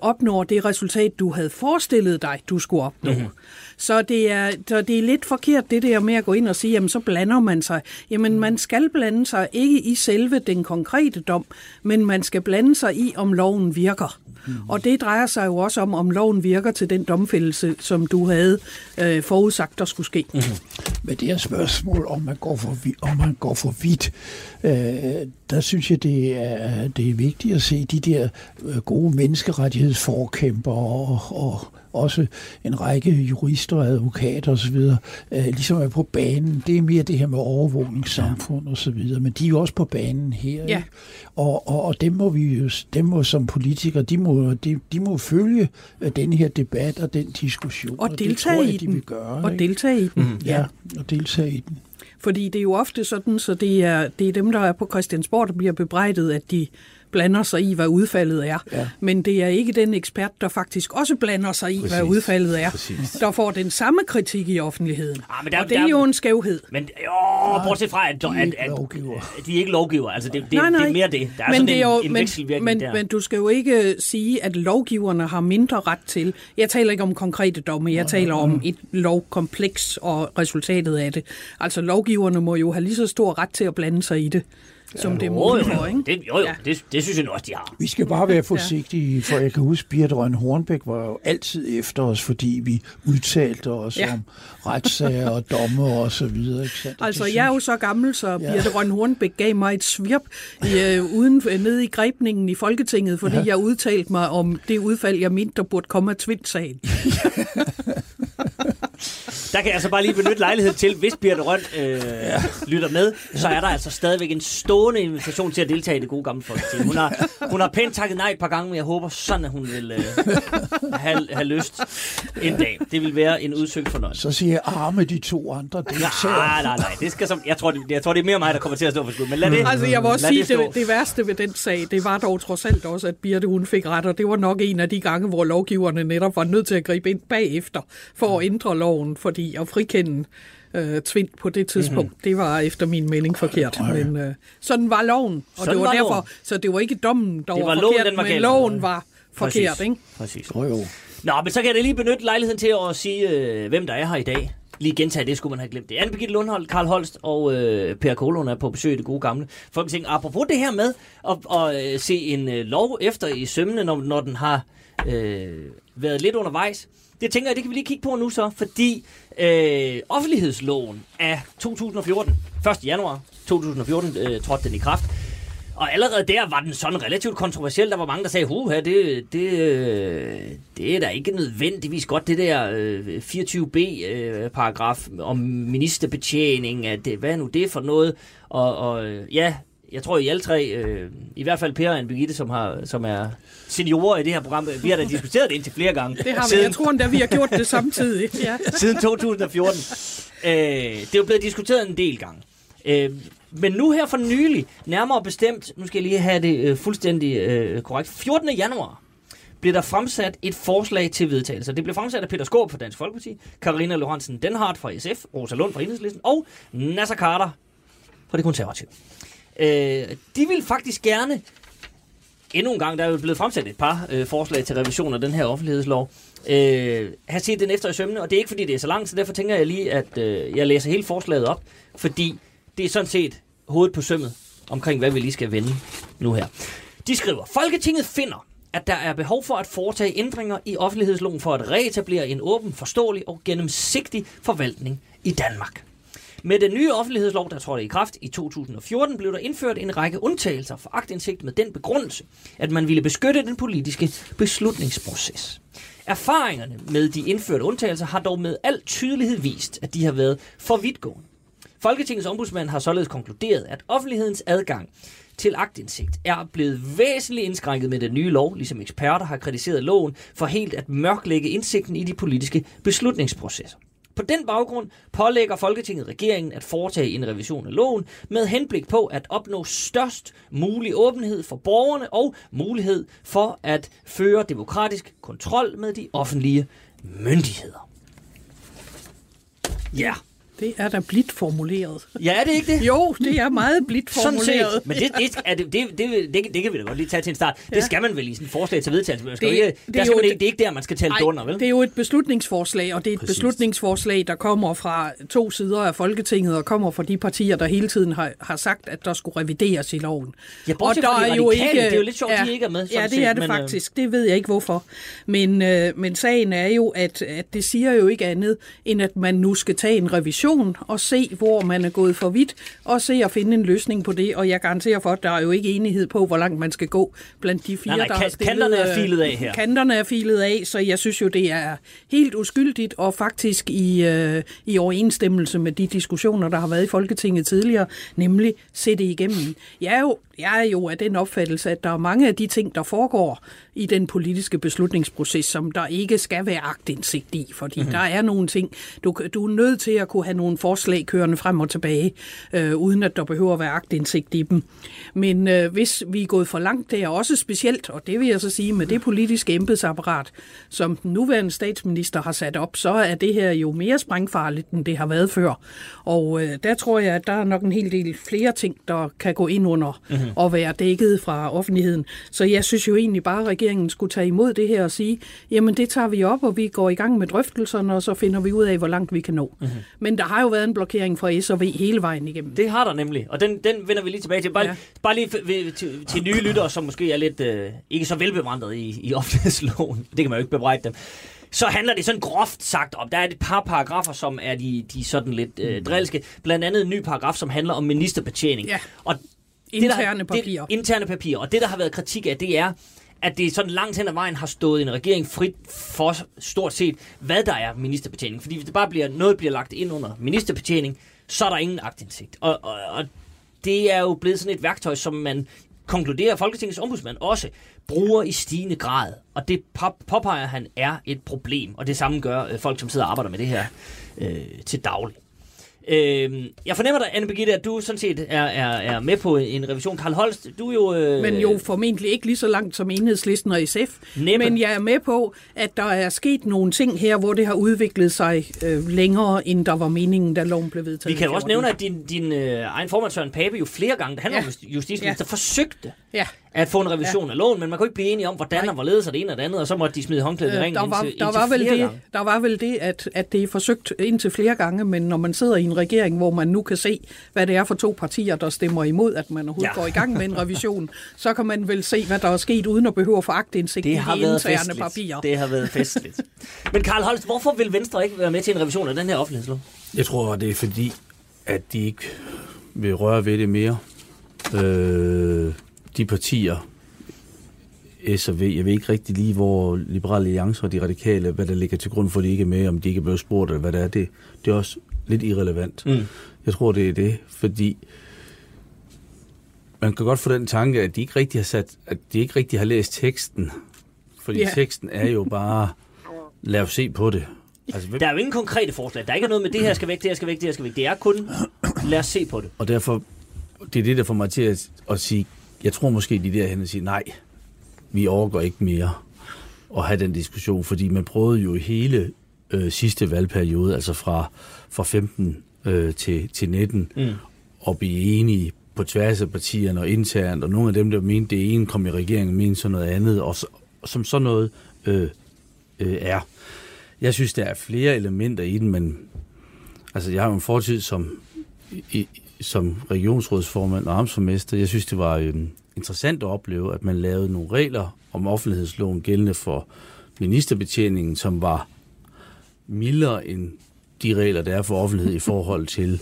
opnår det resultat, du havde forestillet dig, du skulle opnå. Mm-hmm. Så det er lidt forkert, det der med at gå ind og sige, jamen så blander man sig. Jamen man skal blande sig ikke i selve den konkrete dom, men man skal blande sig i, om loven virker. Mm-hmm. Og det drejer sig jo også om loven virker til den domfældelse, som du havde forudsagt, der skulle ske. Mm-hmm. Men det er et spørgsmål, om man går for vidt. Der synes jeg, det er vigtigt at se de der gode menneskerettighedsforkæmpere og også en række jurister og advokater osv., ligesom er på banen. Det er mere det her med overvågningssamfund osv., men de er jo også på banen her. Ja. Og dem må som politikere, de må følge den her debat og den diskussion. Og deltage i den. Og deltage i den. Ja, og deltage i den. Fordi det er jo ofte sådan, så det er dem, der er på Christiansborg, der bliver bebrejdet, at de blander sig i, hvad udfaldet er. Ja. Men det er ikke den ekspert, der faktisk også blander sig i, præcis, hvad udfaldet er, præcis, der får den samme kritik i offentligheden. Ja, men og det er jo en skævhed. Men bortset fra, at de ikke lovgiver. Altså, det er mere det. Der er men sådan det er jo, en vekselvirkning der. Men du skal jo ikke sige, at lovgiverne har mindre ret til. Jeg taler ikke om konkrete domme. Jeg taler om et lovkompleks og resultatet af det. Altså, lovgiverne må jo have lige så stor ret til at blande sig i det. Som det muligt for, ikke? Det synes jeg også, de har. Vi skal bare være forsigtige, for jeg kan huske, Birthe Rønn Hornbech var jo altid efter os, fordi vi udtalte os om retssager og domme og så videre. Ikke? Altså, jeg er jo så gammel, så Birthe Rønn Hornbech gav mig et svirp nede i grebningen i Folketinget, fordi jeg udtalte mig om det udfald, jeg mente, der burde komme af Tvind-sagen. Der kan jeg altså bare lige benytte lejligheden til, hvis Birthe Rønn lytter med, så er der altså stadigvæk en stående invitation til at deltage i det gode gamle Folketing. Hun har pænt takket nej et par gange, men jeg håber sådan, at hun vil have lyst en dag. Det vil være en udsøgt fornøjelse. Så siger jeg, arme de to andre deltager. Nej. Det skal som, jeg tror, det er mere mig, der kommer til at stå for skud. Men lad det, altså, jeg må også sige, det værste ved den sag, det var dog trods alt også, at Birthe, hun fik ret, og det var nok en af de gange, hvor lovgiverne netop var nødt til at gribe ind bagefter for at ændre loven, fordi at frikende Tvind på det tidspunkt, det var efter min mening forkert. Men sådan var loven, og sådan det var derfor, så det var ikke dommen, der var forkert, men loven var forkert, ikke? Præcis. Nå, men så kan jeg da lige benytte lejligheden til at sige, hvem der er her i dag. Lige gentage det, skulle man have glemt det. Anne Birgitte Lundholt, Carl Holst og Per Kaalund er på besøg i det gode gamle Folketing. Apropos det her med at se en lov efter i sømmene, når den har været lidt undervejs. Det tænker jeg, det kan vi lige kigge på nu så, fordi offentlighedsloven af 2014, 1. januar 2014 trådte den i kraft. Og allerede der var den sådan relativt kontroversiel. Der var mange, der sagde, det er da ikke nødvendigvis godt, det der 24b-paragraf om ministerbetjening. Hvad er nu det for noget? Og ja, jeg tror I alle tre, i hvert fald Per og Anne Birgitte, som er seniorer i det her program, vi har da diskuteret det indtil flere gange. Det har vi, siden, jeg tror da vi har gjort det samtidig. Ja. Siden 2014. Det er jo blevet diskuteret en del gange. Men nu her for nylig, nærmere bestemt, nu skal jeg lige have det fuldstændig korrekt, 14. januar blev der fremsat et forslag til vedtagelse. Det blev fremsat af Peter Skåb fra Dansk Folkeparti, Carina Lorentzen Denhardt fra SF, Rosa Lund fra Enhedslisten og Nasser Carter fra Det Konservative. De ville faktisk gerne, endnu en gang, der er jo blevet fremsat et par forslag til revision af den her offentlighedslov, have set den efter i sømmene, og det er ikke fordi det er så langt, så derfor tænker jeg lige, at jeg læser hele forslaget op, fordi det er sådan set hovedet på sømmet omkring, hvad vi lige skal vende nu her. De skriver, Folketinget finder, at der er behov for at foretage ændringer i offentlighedsloven for at reetablere en åben, forståelig og gennemsigtig forvaltning i Danmark. Med den nye offentlighedslov, der trådte i kraft i 2014, blev der indført en række undtagelser for aktindsigt med den begrundelse, at man ville beskytte den politiske beslutningsproces. Erfaringerne med de indførte undtagelser har dog med al tydelighed vist, at de har været for vidtgående. Folketingets ombudsmand har således konkluderet, at offentlighedens adgang til aktindsigt er blevet væsentligt indskrænket med den nye lov, ligesom eksperter har kritiseret loven for helt at mørklægge indsigten i de politiske beslutningsprocesser. På den baggrund pålægger Folketinget regeringen at foretage en revision af loven med henblik på at opnå størst mulig åbenhed for borgerne og mulighed for at føre demokratisk kontrol med de offentlige myndigheder. Ja. Yeah. Det er da blidt formuleret. Ja, er det ikke det? Jo, det er meget blidt formuleret. Men det kan vi da godt lige tage til en start. Ja. Det skal man vel i sådan et forslag til vedtagelse. Det er ikke der, man skal tale dunder, vel? Det er jo et beslutningsforslag, og det er et beslutningsforslag, der kommer fra to sider af Folketinget, og kommer fra de partier, der hele tiden har sagt, at der skulle revideres i loven. Ja, og der er jo ikke, det er jo lidt sjovt, at de ikke er med. Ja, det er det faktisk. Det ved jeg ikke, hvorfor. Men sagen er jo, at det siger jo ikke andet, end at man nu skal tage en revision og se, hvor man er gået for vidt, og se at finde en løsning på det. Og jeg garanterer for, at der er jo ikke enighed på, hvor langt man skal gå blandt de fire, der har stillet. Kanterne er filet af her. Kanterne er filet af, så jeg synes jo, det er helt uskyldigt, og faktisk i overensstemmelse med de diskussioner, der har været i Folketinget tidligere, nemlig se det igennem. Jeg er jo af den opfattelse, at der er mange af de ting, der foregår i den politiske beslutningsproces, som der ikke skal være aktindsigt i, fordi der er nogle ting, du er nødt til at kunne have nogle forslag kørende frem og tilbage, uden at der behøver at være aktindsigt i dem. Men hvis vi er gået for langt, det er også specielt, og det vil jeg så sige, med det politiske embedsapparat, som den nuværende statsminister har sat op, så er det her jo mere sprængfarligt, end det har været før. Og der tror jeg, at der er nok en hel del flere ting, der kan gå ind under og være dækket fra offentligheden. Så jeg synes jo egentlig bare, at regeringen skulle tage imod det her og sige, jamen det tager vi op, og vi går i gang med drøftelserne, og så finder vi ud af, hvor langt vi kan nå. Men der har jo været en blokering fra S og V hele vejen igennem. Det har der nemlig, og den vender vi lige tilbage til. Bare lige til nye lyttere, som måske er lidt ikke så velbevandret i offentlighedsloven. Det kan man jo ikke bebrejde dem. Så handler det sådan groft sagt om, der er et par paragrafer, som er de sådan lidt drilske. Blandt andet en ny paragraf, som handler om ministerbetjening. Ja. Og interne papirer. Og det, der har været kritik af, det er, at det sådan langt hen ad vejen har stået en regering frit for stort set, hvad der er ministerbetjening. Fordi hvis det bare noget bliver lagt ind under ministerbetjening, så er der ingen aktindsigt. Og det er jo blevet sådan et værktøj, som man konkluderer, Folketingets ombudsmand også bruger i stigende grad. Og det påpeger han er et problem. Og det samme gør folk, som sidder og arbejder med det her til daglig. Jeg fornemmer dig, Anne Birgitte, at du sådan set er med på en revision. Carl Holst, du er jo... Men jo formentlig ikke lige så langt som Enhedslisten og SF. Næppe. Men jeg er med på, at der er sket nogle ting her, hvor det har udviklet sig længere, end der var meningen, da loven blev vedtaget. Vi kan også nævne, at din egen formand Søren Pape jo flere gange, han var justitsminister, forsøgte at få en revision af loven, men man kunne ikke blive enige om, hvordan og hvorledes og det ene og det andet, og så måtte de smide håndklædet i ringen der var vel det, at det er forsøgt indtil flere gange, men når man sidder i en regering, hvor man nu kan se, hvad det er for to partier, der stemmer imod, at man overhovedet går i gang med en revision, så kan man vel se, hvad der er sket, uden at behøve at få aktindsigt i de interne papirer. Det har været festligt. Men Carl Holst, hvorfor vil Venstre ikke være med til en revision af den her offentlighedslov? Jeg tror, det er fordi, at de ikke vil røre ved det mere. De partier, S og V, jeg ved ikke rigtig lige, hvor Liberale Alliance og de radikale, hvad der ligger til grund for, at de ikke er med, om de ikke er blevet spurgt, eller hvad det er. Det er også lidt irrelevant. Mm. Jeg tror, det er det, fordi man kan godt få den tanke, at de ikke rigtig har læst teksten. Fordi teksten er jo bare, lad os se på det. Altså, der er jo ingen konkrete forslag. Der er ikke noget med, det her skal væk, det her skal væk, det her skal væk. Det er kun, lad os se på det. Og derfor, det er det, der får mig til at sige, jeg tror måske, de derhen siger, nej, vi overgår ikke mere at have den diskussion, fordi man prøvede jo hele sidste valgperiode, altså fra 15 til 19, at blive enige på tværs af partierne og internt, og nogle af dem, der mente det ene, kom i regeringen, mente sådan noget andet, og som sådan noget er. Jeg synes, der er flere elementer i den, men altså, jeg har jo en fortid som regionsrådsformand og amtsformester. Jeg synes, det var interessant at opleve, at man lavede nogle regler om offentlighedsloven gældende for ministerbetjeningen, som var mildere end de regler, der er for offentlighed i forhold til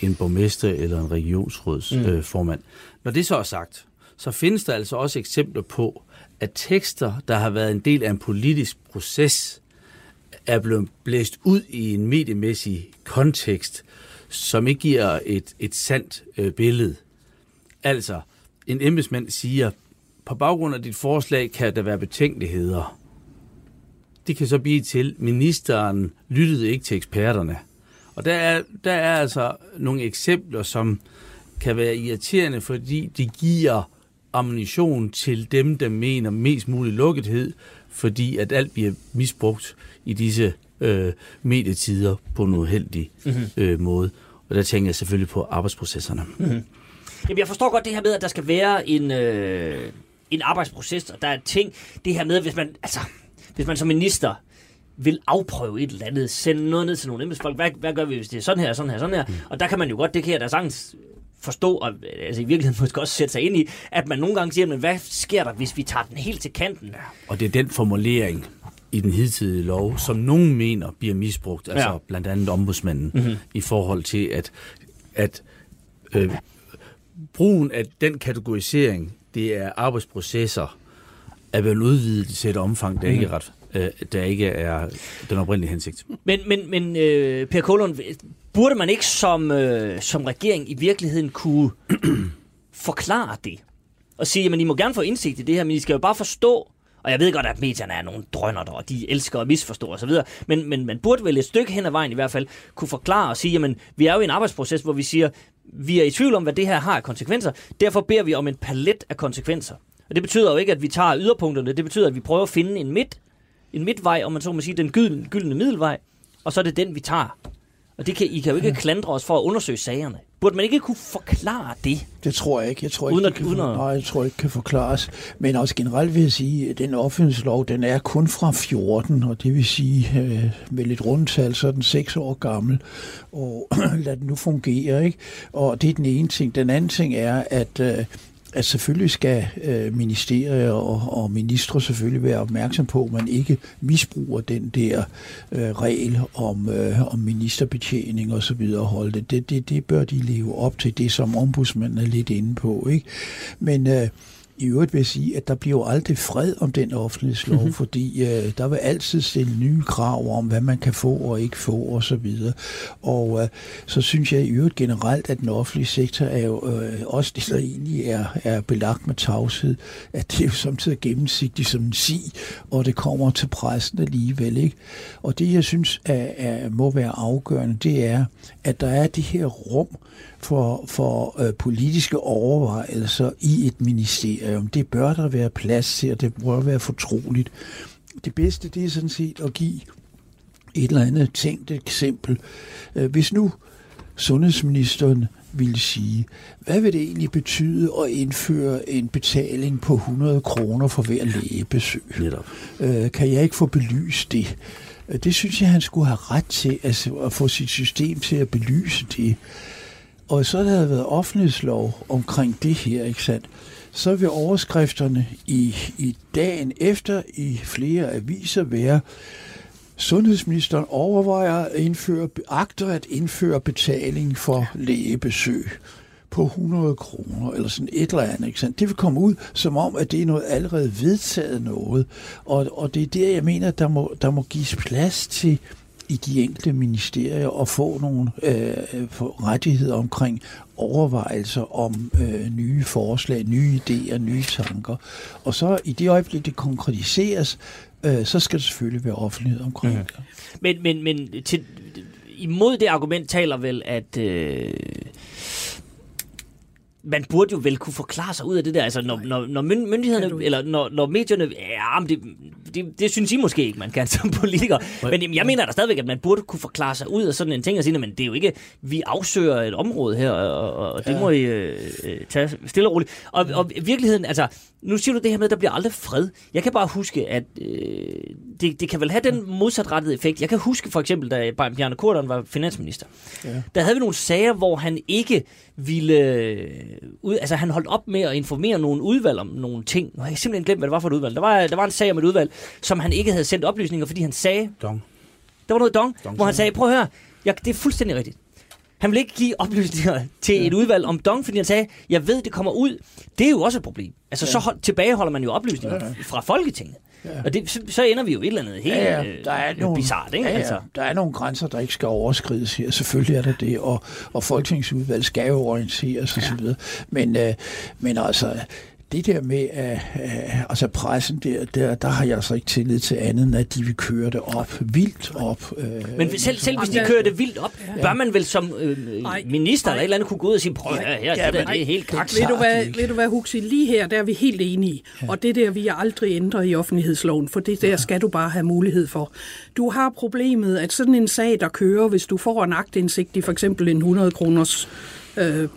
en borgmester eller en regionsrådsformand. Når det så er sagt, så findes der altså også eksempler på, at tekster, der har været en del af en politisk proces, er blevet blæst ud i en mediemæssig kontekst, som ikke giver et sandt billede. Altså, en embedsmand siger, på baggrund af dit forslag kan der være betænkeligheder. Det kan så blive til, ministeren lyttede ikke til eksperterne. Og der er altså nogle eksempler, som kan være irriterende, fordi de giver ammunition til dem, der mener mest mulig lukkethed, fordi at alt bliver misbrugt i disse medietider på en uheldig måde. Og der tænker jeg selvfølgelig på arbejdsprocesserne. Mm-hmm. Jamen, jeg forstår godt det her med, at der skal være en arbejdsproces, og der er ting. Det her med, hvis man som minister vil afprøve et eller andet, sende noget ned til nogle embedsfolk. Hvad gør vi, hvis det er sådan her, sådan her, sådan her? Og der kan man jo godt, det kan jeg da sagtens forstå, og altså i virkeligheden måske også sætte sig ind i, at man nogle gange siger, men hvad sker der, hvis vi tager den helt til kanten? Ja, og det er den formulering i den hidtidige lov, som nogen mener bliver misbrugt, altså blandt andet ombudsmanden, i forhold til at brugen af den kategorisering, det er arbejdsprocesser, er blevet udvidet til et omfang, der ikke er ret, der ikke er den oprindelige hensigt. Men Per Kaalund, burde man ikke som regering i virkeligheden kunne forklare det? Og sige, jamen I må gerne få indsigt i det her, men I skal jo bare forstå, og jeg ved godt, at medierne er nogle drønner, og de elsker at misforstå og så videre, men man burde vel et stykke hen ad vejen i hvert fald kunne forklare og sige, jamen vi er jo i en arbejdsproces, hvor vi siger, vi er i tvivl om, hvad det her har af konsekvenser, derfor beder vi om en palet af konsekvenser. Og det betyder jo ikke, at vi tager yderpunkterne, det betyder, at vi prøver at finde en midtvej, om man så må sige, den gyldne middelvej, og så er det den, vi tager. Og det kan, I kan jo ikke klandre os for at undersøge sagerne. Burde man ikke kunne forklare det? Det tror jeg ikke. Jeg tror ikke kan forklares. Men også generelt vil jeg sige, at den offentlighedslov, den er kun fra 14, og det vil sige, med lidt rundtal, så er den 6 år gammel. Og lad den nu fungere, ikke? Og det er den ene ting. Den anden ting er, at selvfølgelig skal ministerier og ministre selvfølgelig være opmærksom på, at man ikke misbruger den der regel om ministerbetjening og så videre holde det. Det bør de leve op til, det som ombudsmanden er lidt inde på, ikke? Men i øvrigt vil jeg sige, at der bliver jo aldrig fred om den offentlighedslov, fordi der vil altid stille nye krav om, hvad man kan få og ikke få og så videre. Og så synes jeg i øvrigt generelt, at den offentlige sektor er jo også det, der egentlig er belagt med tavshed, at det er jo samtidig gennemsigtigt som en si, og det kommer til pressen alligevel, ikke? Og det, jeg synes må være afgørende, det er, at der er det her rum for politiske overvejelser i et ministerium. Det bør der være plads til, og det bør være fortroligt. Det bedste, det er sådan set at give et eller andet tænkt eksempel. Hvis nu sundhedsministeren ville sige, hvad vil det egentlig betyde at indføre en betaling på 100 kroner for hver lægebesøg? Kan jeg ikke få belyst det? Det synes jeg, han skulle have ret til, altså at få sit system til at belyse det. Og så der havde været offentlighedslov omkring det her, ikke sandt? Så vil overskrifterne i dagen efter i flere aviser være, sundhedsministeren overvejer at indføre betaling for lægebesøg på 100 kroner, eller sådan et eller andet. Ikke sandt? Det vil komme ud, som om, at det er noget allerede vedtaget noget. Og det er der, jeg mener, der må gives plads til i de enkelte ministerier og få nogle rettigheder omkring overvejelser om nye forslag, nye idéer, nye tanker. Og så i det øjeblik, det konkretiseres, så skal det selvfølgelig være offentlighed omkring det. Men imod det argument taler vel, at man burde jo vel kunne forklare sig ud af det der, altså når myndighederne, eller når medierne, ja, det synes I måske ikke, man kan som politiker, men jeg mener da stadigvæk, at man burde kunne forklare sig ud af sådan en ting, og sige, men det er jo ikke, vi afsøger et område her, og det må I tage stille og roligt. Og virkeligheden, altså, nu siger du det her med, at der bliver aldrig fred. Jeg kan bare huske, at det kan vel have den modsatrettede effekt. Jeg kan huske for eksempel, da Bjørn Korten var finansminister, der havde vi nogle sager, hvor han ikke ville... Altså han holdt op med at informere nogle udvalg om nogle ting. Nu har jeg simpelthen glemt, hvad det var for et udvalg. Der var en sag om et udvalg, som han ikke havde sendt oplysninger, fordi han sagde... Dong. Der var noget dong, hvor han sagde, prøv at høre, det er fuldstændig rigtigt. Han ville ikke give oplysninger til et udvalg om dong, fordi han sagde, jeg ved, det kommer ud. Det er jo også et problem. Altså så tilbageholder man jo oplysninger fra Folketinget. Ja. Og det, så ender vi jo et eller andet helt bizarrt, ikke? Altså. Der er nogle grænser, der ikke skal overskrides her. Selvfølgelig er der det, og folketingsudvalg skal jo orienteres og så videre. Men altså, det der med altså pressen, der har jeg altså ikke tillid til andet, end at de vil køre det op, vildt op. Men selv hvis de kører det vildt op, bør man vel som minister eller et eller andet kunne gå ud og sige, prøv her, det er helt kaksart. Ved du hvad, Huxi, lige her, der er vi helt enige. Og det der, vi aldrig ændrer i offentlighedsloven, for det der skal du bare have mulighed for. Du har problemet, at sådan en sag, der kører, hvis du får en aktindsigt i for eksempel en 100 kroners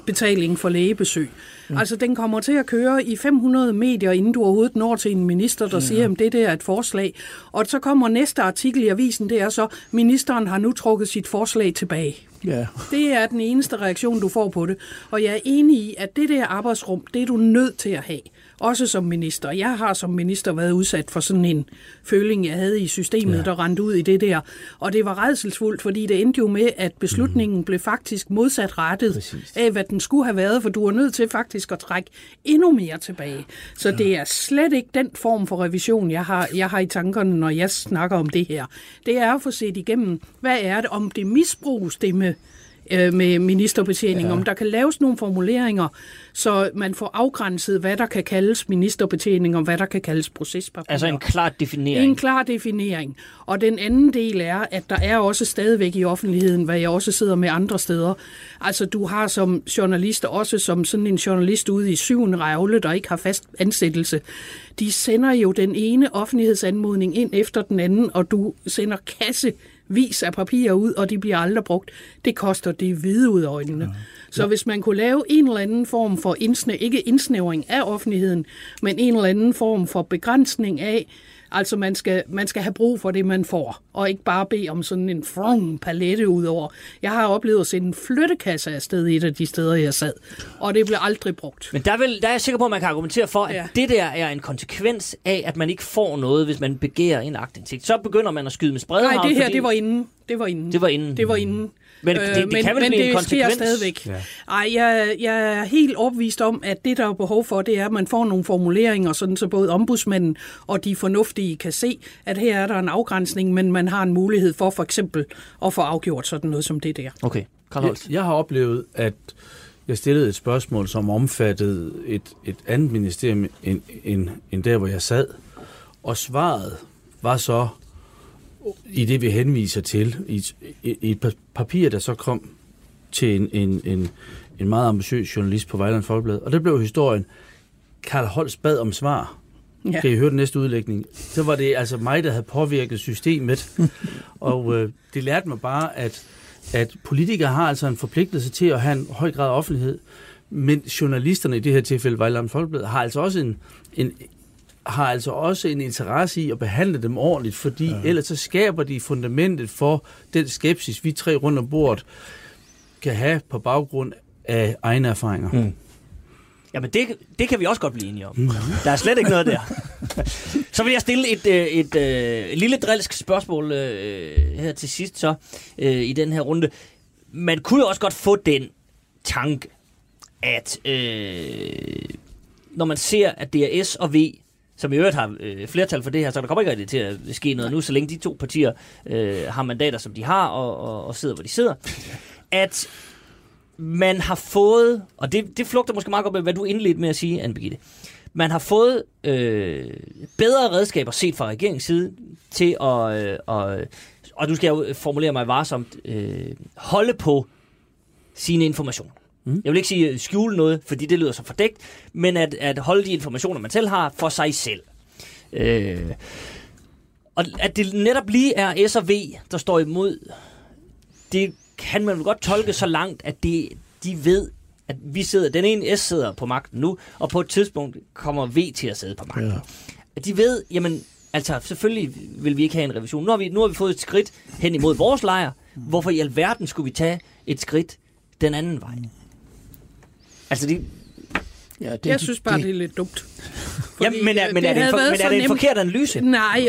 betaling for lægebesøg. Altså, den kommer til at køre i 500 medier, inden du overhovedet når til en minister, der siger, at det der er et forslag. Og så kommer næste artikel i avisen, det er så, ministeren har nu trukket sit forslag tilbage. Yeah. Det er den eneste reaktion, du får på det. Og jeg er enig i, at det der arbejdsrum, det er du nødt til at have. Også som minister. Jeg har som minister været udsat for sådan en føling, jeg havde i systemet, der rendte ud i det der. Og det var rædselsfuldt, fordi det endte jo med, at beslutningen blev faktisk modsat rettet af, hvad den skulle have været, for du er nødt til faktisk at trække endnu mere tilbage. Så det er slet ikke den form for revision, jeg har i tankerne, når jeg snakker om det her. Det er at få set igennem, hvad er det, om det misbruges, det med ministerbetjening, om der kan laves nogle formuleringer, så man får afgrænset, hvad der kan kaldes ministerbetjening, og hvad der kan kaldes procespapirer. Altså en klar definering. Og den anden del er, at der er også stadigvæk i offentligheden, hvad jeg også sidder med andre steder. Altså du har som journalist, også som sådan en journalist ude i 7. rævle, der ikke har fast ansættelse, de sender jo den ene offentlighedsanmodning ind efter den anden, og du sender kassevis af papirer ud, og de bliver aldrig brugt. Det koster det hvide ud af øjnene. Så hvis man kunne lave en eller anden form for, ikke indsnævring af offentligheden, men en eller anden form for begrænsning af, altså man skal have brug for det, man får, og ikke bare bede om sådan en frong palette udover. Jeg har oplevet at sende en flyttekasse afsted i et af de steder, jeg sad, og det blev aldrig brugt. Men der er jeg sikker på, at man kan argumentere for, at det der er en konsekvens af, at man ikke får noget, hvis man begærer en aktindsigt. Så begynder man at skyde med spredehagl. Nej, det her, fordi... det var inden. Men det kan vel blive en konsekvens? Stadigvæk. Ja. Ej, jeg er helt overbevist om, at det, der er behov for, det er, at man får nogle formuleringer, sådan så både ombudsmanden og de fornuftige kan se, at her er der en afgrænsning, men man har en mulighed for eksempel at få afgjort sådan noget som det der. Okay, Carl Holst. Jeg har oplevet, at jeg stillede et spørgsmål, som omfattede et andet ministerium end der, hvor jeg sad, og svaret var så... i det, vi henviser til, i et papir, der så kom til en meget ambitiøs journalist på Vejland Folkeblad, og det blev historien, Carl Holst bad om svar. Ja. Kan I høre den næste udlægning? Så var det altså mig, der havde påvirket systemet, og det lærte mig bare, at at politikere har altså en forpligtelse til at have en høj grad af offentlighed, men journalisterne i det her tilfælde, Vejlams Folkeblad, har altså også en interesse i at behandle dem ordentligt, fordi ellers så skaber de fundamentet for den skepsis, vi tre rundt om bordet kan have på baggrund af egne erfaringer. Mm. Jamen det kan vi også godt blive enige om. Der er slet ikke noget der. Så vil jeg stille et lille drilsk spørgsmål her til sidst så i den her runde. Man kunne jo også godt få den tanke, at når man ser, at det er S og V, som i øvrigt har flertal for det her, så der kommer ikke rigtig til at ske noget nu, så længe de to partier har mandater, som de har, og sidder, hvor de sidder, at man har fået, og det flugter måske meget godt med, hvad du indledte med at sige, Anne Birgitte, man har fået bedre redskaber set fra regeringens side til at, og nu skal jeg jo formulere mig varsomt, holde på sine informationer. Mm. Jeg vil ikke sige skjule noget, fordi det lyder så fordækt, men at holde de informationer, man selv har, for sig selv. Og at det netop lige er S og V, der står imod, det kan man godt tolke så langt, at de ved, at vi sidder, den ene S sidder på magten nu, og på et tidspunkt kommer V til at sidde på magten. Ja. At de ved, jamen, altså selvfølgelig vil vi ikke have en revision. Nu har vi fået et skridt hen imod vores lejr. Hvorfor i alverden skulle vi tage et skridt den anden vej? Altså jeg synes bare, det er lidt dumt. Men er det en forkert analyse? Nej,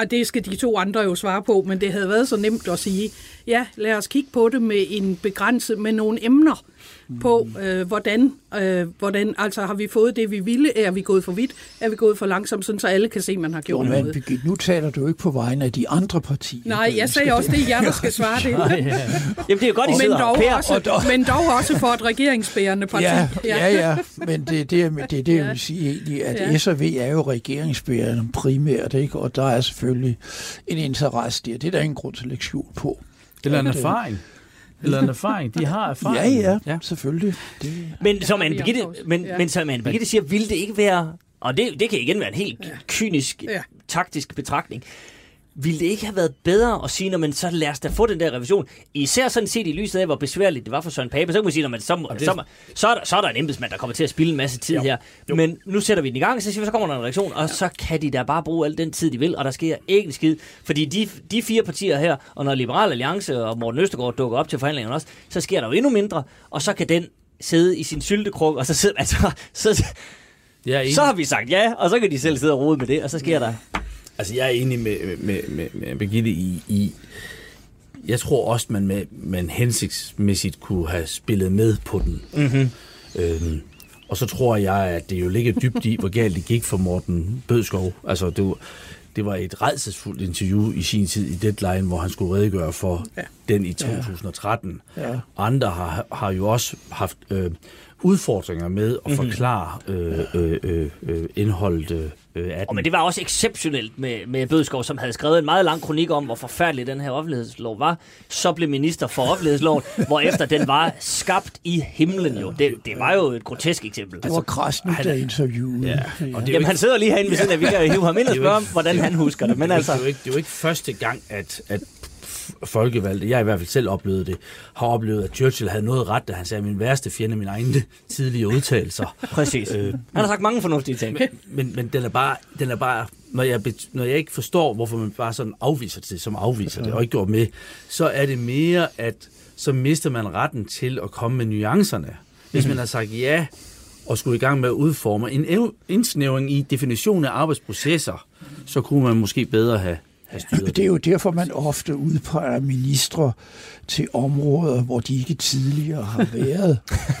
og det skal de to andre jo svare på, men det havde været så nemt at sige, ja, lad os kigge på det med en begrænset, med nogle emner på, hvordan altså har vi fået det, vi ville? Er vi gået for vidt? Er vi gået for langsomt, sådan, så alle kan se, man har gjort noget? Nu taler du ikke på vegne af de andre partier. Nej, jeg sagde også, det er jer, der skal svare det. Jamen, det er jo godt, I sidder men dog også for et regeringsbærende parti. Ja. Men det er det, jeg vil sige egentlig, at S og V er jo regeringsbærende primært, ikke? Og der er selvfølgelig en interesse der. Det er der ingen grund til lektion på. Eller en erfaring. De har erfaring. Ja, selvfølgelig. Men som Anne Birgitte siger, ville det ikke være, og det kan igen være en helt kynisk, taktisk betragtning, ville det ikke have været bedre at sige, men så lad os da få den der revision, især sådan set i lyset af, hvor besværligt det var for Søren Pape, så kan man sige, så er der en embedsmand, der kommer til at spilde en masse tid her, men nu sætter vi den i gang, så kommer der en reaktion, og så kan de da bare bruge al den tid, de vil, og der sker ikke en skid, fordi de fire partier her, og når Liberal Alliance og Morten Østergaard dukker op til forhandlingerne også, så sker der jo endnu mindre, og så kan den sidde i sin syltekrog, og så sidder altså, så har vi sagt ja, og så kan de selv sidde og rode med det, og så sker der. Altså, jeg er enig med Birgitte i... Jeg tror også, man hensigtsmæssigt kunne have spillet med på den. Mm-hmm. Og så tror jeg, at det jo ligger dybt i, hvor galt det gik for Morten Bødskov. Altså, det var et rædselsfuldt interview i sin tid i Deadline, hvor han skulle redegøre for den i 2013. Ja. Andre har jo også haft udfordringer med at forklare indholdet... Men det var også exceptionelt med Bødskov, som havde skrevet en meget lang kronik om, hvor forfærdelig den her offentlighedslov var. Så blev minister for offentlighedsloven, hvorefter den var skabt i himlen jo. Det var jo et grotesk eksempel. Det var krasnet, der interviewet. Han sidder lige herinde ved siden af, vi kan hive ham ind og spørge om, hvordan han husker det. Men altså... det er jo ikke første gang, at folkevalgte, jeg i hvert fald selv oplevede det, har oplevet, at Churchill havde noget ret, da han sagde, min værste fjende, mine egne tidlige udtalelser. Præcis. Han har sagt mange fornuftige ting. Men den er bare når jeg ikke forstår, hvorfor man bare sådan afviser det, som afviser det, og ikke går med, så er det mere, at så mister man retten til at komme med nuancerne. Hvis man har sagt ja, og skulle i gang med at udforme en indsnævring i definitionen af arbejdsprocesser, så kunne man måske bedre have. Det er jo derfor, man ofte udpeger ministre til områder, hvor de ikke tidligere har været,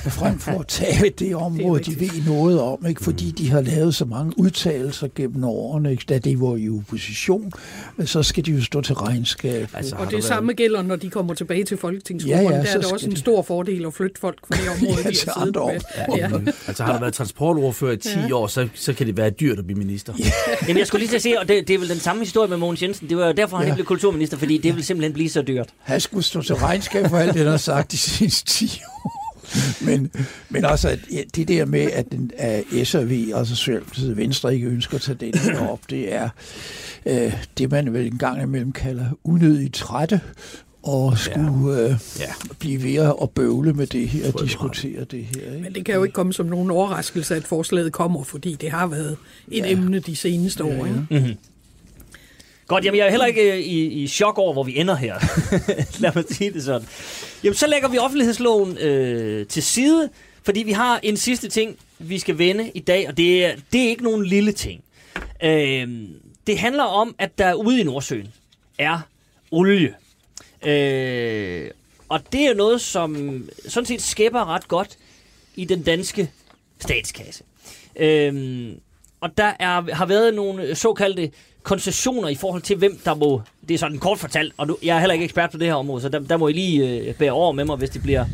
frem for at tage det område, de ved noget om, ikke? Fordi de har lavet så mange udtalelser gennem årene, ikke? Da de var i opposition, så skal de jo stå til regnskab. Altså, og det samme gælder, når de kommer tilbage til folketingsgruppen. Ja, der er det også en stor fordel at flytte folk fra det område, de har siddet med. Altså har der været transportordfører i 10 år, så kan det være dyrt at blive minister. Jamen, jeg skulle lige til at sige, og det er vel den samme historie med Mogens Jensen. Det var jo derfor, han ikke blev kulturminister, fordi det ville simpelthen blive så dyrt. Han skulle stå til regnskab for alt det, der er sagt de sidste 10 år. Men altså, det der med, at SRV, altså Socialdemokratiet Venstre, ikke ønsker at tage den her op, det er det, man vel en gang imellem kalder unødig trætte og skulle blive ved at bøvle med det her og diskutere det her. Ikke? Men det kan jo ikke komme som nogen overraskelse, at forslaget kommer, fordi det har været et emne de seneste år. Ikke? Mm-hmm. Godt, jamen jeg er heller ikke i chok over, hvor vi ender her. Lad mig sige det sådan. Jamen så lægger vi offentlighedsloven til side, fordi vi har en sidste ting, vi skal vende i dag, og det er ikke nogen lille ting. Det handler om, at der ude i Nordsøen er olie. Og det er noget, som sådan set skæpper ret godt i den danske statskasse. Og der har været nogle såkaldte koncessioner i forhold til, hvem der må... Det er sådan kort fortalt, og jeg er heller ikke ekspert på det her område, så der må I lige bære over med mig, hvis det bliver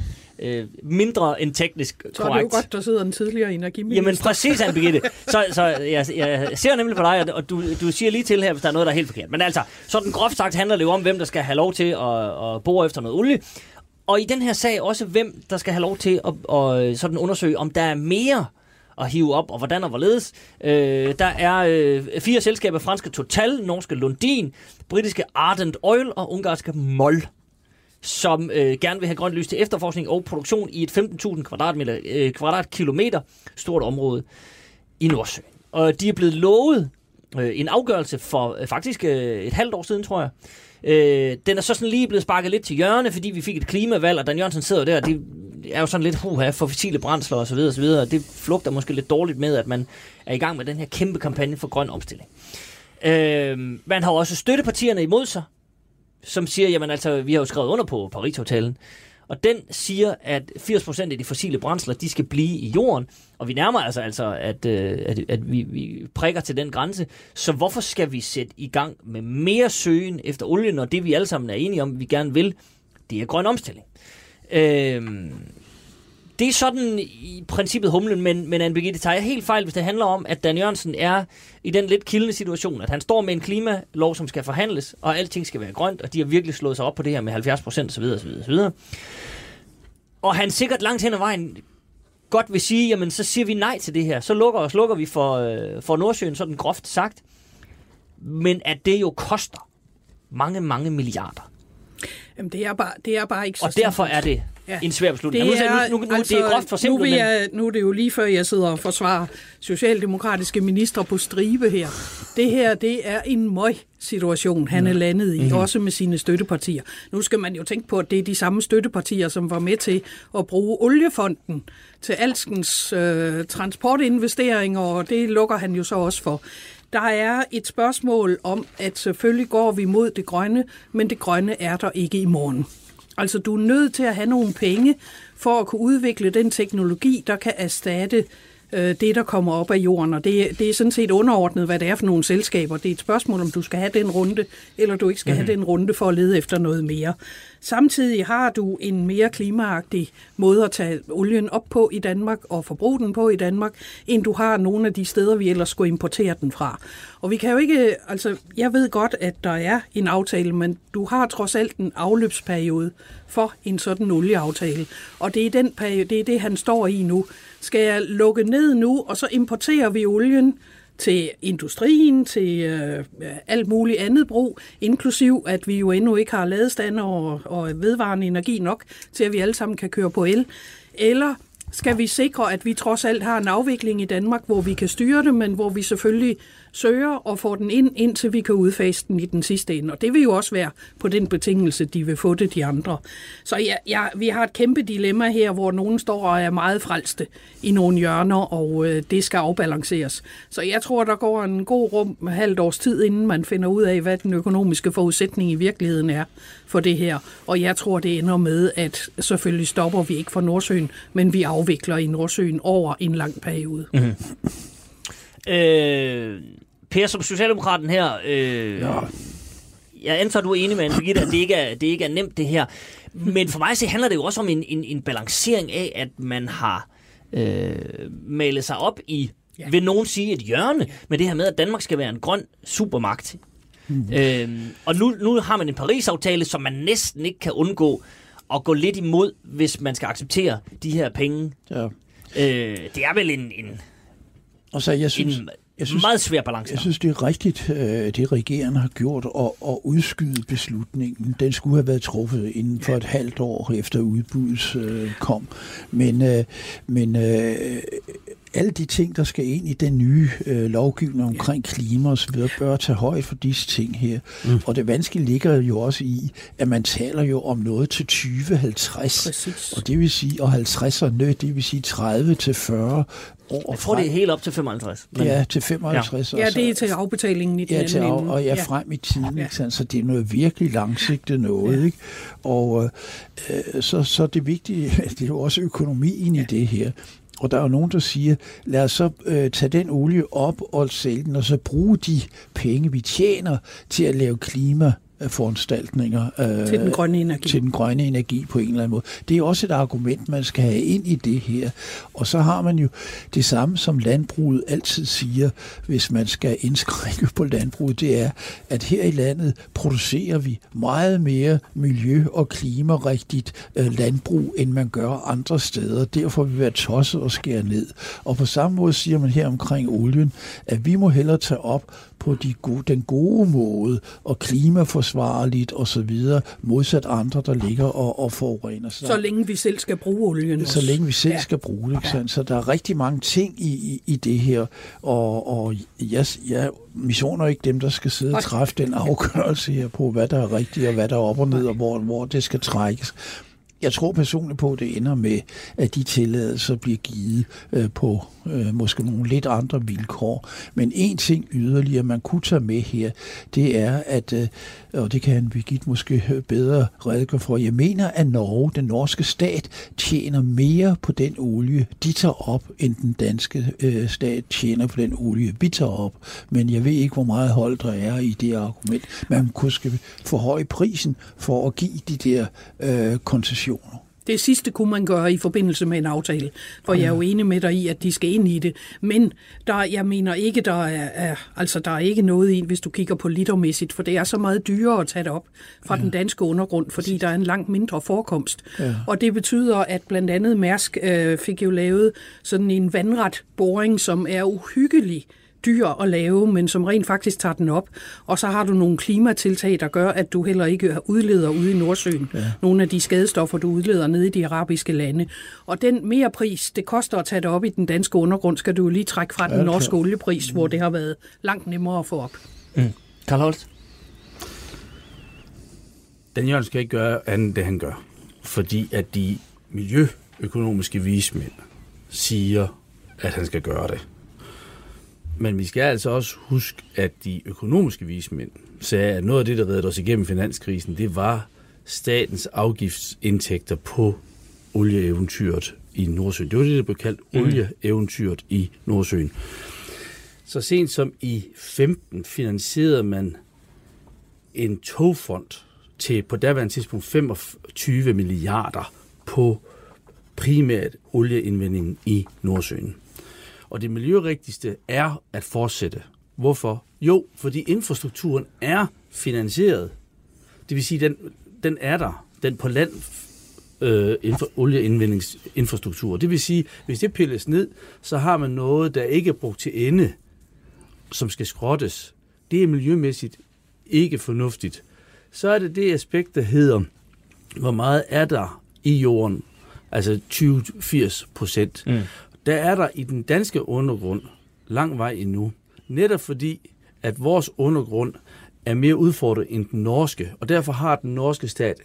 mindre end teknisk korrekt. Så er det jo godt, der sidder en tidligere energiminister. Jamen præcis, Anne Birgitte. Så jeg ser nemlig på dig, og du siger lige til her, hvis der er noget, der er helt forkert. Men altså, sådan groft sagt handler det jo om, hvem der skal have lov til at bore efter noget olie. Og i den her sag også, hvem der skal have lov til at sådan undersøge, om der er mere at hive op, og hvordan og hvorledes. Der er 4 selskaber, franske Total, norske Lundin, britiske Ardent Oil og ungarske MOL, som gerne vil have grønt lys til efterforskning og produktion i et 15.000 kvadratkilometer stort område i Nordsøen. Og de er blevet lovet en afgørelse for faktisk et halvt år siden, tror jeg. Den er så sådan lige blevet sparket lidt til hjørne, fordi vi fik et klimavalg, og Dan Jørgensen sidder der, og det er jo sådan lidt for fossile brændsler osv. osv. Det flugter måske lidt dårligt med, at man er i gang med den her kæmpe kampagne for grøn omstilling. Man har også støttepartierne imod sig, som siger, jamen altså, vi har jo skrevet under på Paris-aftalen, og den siger, at 80% af de fossile brændsler, de skal blive i jorden, og vi nærmer altså at vi prikker til den grænse, så hvorfor skal vi sætte i gang med mere søgen efter olien, når det vi alle sammen er enige om, vi gerne vil, det er grøn omstilling. Det er sådan i princippet humlen, men Anne Birgitte tager helt fejl, hvis det handler om, at Dan Jørgensen er i den lidt kildende situation, at han står med en klimalov, som skal forhandles, og alting skal være grønt, og de har virkelig slået sig op på det her med 70% osv. Og han sikkert langt hen ad vejen godt vil sige, jamen så siger vi nej til det her, så lukker vi for Nordsøen, sådan groft sagt, men at det jo koster mange, mange milliarder. Jamen det er bare ikke så. Og derfor er det en svær beslutning. Nu er det jo lige før, jeg sidder og forsvarer socialdemokratiske ministre på stribe her. Det her, det er en møg-situation, han er landet i, også med sine støttepartier. Nu skal man jo tænke på, at det er de samme støttepartier, som var med til at bruge oliefonden til alskens transportinvesteringer, og det lukker han jo så også for. Der er et spørgsmål om, at selvfølgelig går vi mod det grønne, men det grønne er der ikke i morgen. Altså, du er nødt til at have nogle penge for at kunne udvikle den teknologi, der kan erstatte det, der kommer op af jorden. Og det er sådan set underordnet, hvad det er for nogle selskaber. Det er et spørgsmål, om du skal have den runde, eller du ikke skal have den runde for at lede efter noget mere. Samtidig har du en mere klimaagtig måde at tage olien op på i Danmark og forbruge den på i Danmark, end du har nogle af de steder, vi ellers skulle importere den fra. Og vi kan jo ikke, altså jeg ved godt, at der er en aftale, men du har trods alt en afløbsperiode for en sådan olieaftale. Og det er den periode, det er det, han står i nu. Skal jeg lukke ned nu, og så importerer vi olien til industrien, til alt muligt andet brug, inklusiv at vi jo endnu ikke har ladestander og vedvarende energi nok, til at vi alle sammen kan køre på el. Eller skal vi sikre, at vi trods alt har en afvikling i Danmark, hvor vi kan styre det, men hvor vi selvfølgelig søger og får den ind, indtil vi kan udfase den i den sidste ende. Og det vil jo også være på den betingelse, de vil få det, de andre. Så vi har et kæmpe dilemma her, hvor nogen står og er meget frelste i nogle hjørner, og det skal afbalanceres. Så jeg tror, der går en god rum halvt års tid, inden man finder ud af, hvad den økonomiske forudsætning i virkeligheden er for det her. Og jeg tror, det ender med, at selvfølgelig stopper vi ikke for Nordsøen, men vi afvikler i Nordsøen over en lang periode. Mm-hmm. Per, som socialdemokraten her, jeg antager, du er enig med Anne Birgitte, at det ikke er nemt det her. Men for mig så handler det jo også om en balancering af, at man har malet sig op i, vil nogen sige, et hjørne med det her med, at Danmark skal være en grøn supermagt. Og nu har man en Paris-aftale, som man næsten ikke kan undgå at gå lidt imod, hvis man skal acceptere de her penge. Det er vel en... Og så jeg synes, synes, meget svær balance. Jeg synes, det er rigtigt, det regeringen har gjort, at udskyde beslutningen. Den skulle have været truffet inden for et halvt år efter udbuddet kom. Men alle de ting, der skal ind i den nye lovgivning omkring klima og så videre, bør tage højde for disse ting her. Mm. Og det vanskelige ligger jo også i, at man taler jo om noget til 2050. Præcis. Og det vil sige, og 50'erne, det vil sige 30 til 40 år. Jeg tror, det er helt op til 55. Ja, til 55. Ja, det er til afbetalingen i den anden ende. Og frem i tiden. Ja. Så det er noget virkelig langsigtet noget. Ja. Ikke? Og så det vigtige, det er jo også økonomien i det her. Og der er jo nogen, der siger, lad os så tage den olie op og sælge den, og så bruge de penge, vi tjener, til at lave klimaforanstaltninger. Til den grønne energi. Til den grønne energi på en eller anden måde. Det er også et argument, man skal have ind i det her. Og så har man jo det samme, som landbruget altid siger, hvis man skal indskrænke på landbruget, det er, at her i landet producerer vi meget mere miljø- og klimarigtigt landbrug, end man gør andre steder. Derfor vil vi være tosset og skære ned. Og på samme måde siger man her omkring olien, at vi må hellere tage op på den gode måde, og klimaforsvarligt og så videre, modsat andre, der ligger og forurener. Så længe vi selv skal bruge olien også. Så længe vi selv skal bruge det. Så der er rigtig mange ting i det her, og jeg missioner ikke dem, der skal sidde og træffe den afgørelse her på, hvad der er rigtigt, og hvad der er op og ned, og hvor det skal trækkes. Jeg tror personligt på, at det ender med, at de tilladelser bliver givet på måske nogle lidt andre vilkår. Men en ting yderligere, man kunne tage med her, det er, at, og det kan Anne Birgitte måske bedre redegøre for, jeg mener, at Norge, den norske stat, tjener mere på den olie, de tager op, end den danske stat tjener på den olie, vi tager op. Men jeg ved ikke, hvor meget hold der er i det argument. Man kunne forhøje prisen for at give de der koncessioner. Det sidste kunne man gøre i forbindelse med en aftale, for jeg er jo enig med dig i, at de skal ind i det. Men jeg mener ikke, der er ikke noget i, hvis du kigger på litermæssigt, for det er så meget dyrere at tage det op fra den danske undergrund, fordi der er en langt mindre forekomst. Ja. Og det betyder, at blandt andet Mærsk fik jo lavet sådan en vandret boring, som er uhyggelig dyr at lave, men som rent faktisk tager den op. Og så har du nogle klimatiltag, der gør, at du heller ikke udleder ude i Nordsøen. Ja. Nogle af de skadestoffer, du udleder nede i de arabiske lande. Og den mere pris, det koster at tage det op i den danske undergrund, skal du lige trække fra den norske oliepris, hvor det har været langt nemmere at få op. Carl Holst? Dan Jørgensen skal ikke gøre andet, end det han gør. Fordi at de miljøøkonomiske vismænd siger, at han skal gøre det. Men vi skal altså også huske, at de økonomiske vismænd sagde, at noget af det, der reddede os igennem finanskrisen, det var statens afgiftsindtægter på olieeventyret i Nordsøen. Det var det, der blev kaldt olieeventyret i Nordsøen. Så sent som i 15 finansierede man en togfond til på daværende tidspunkt 25 milliarder på primært olieindvindingen i Nordsøen. Og det miljørigtigste er at fortsætte. Hvorfor? Jo, fordi infrastrukturen er finansieret. Det vil sige, den er der. Den på land olieindvindingsinfrastruktur. Det vil sige, hvis det pilles ned, så har man noget, der ikke er brugt til ende, som skal skrottes. Det er miljømæssigt ikke fornuftigt. Så er det det aspekt, der hedder, hvor meget er der i jorden? Altså 20-80%. Der er der i den danske undergrund lang vej endnu, netop fordi, at vores undergrund er mere udfordret end den norske, og derfor har den norske stat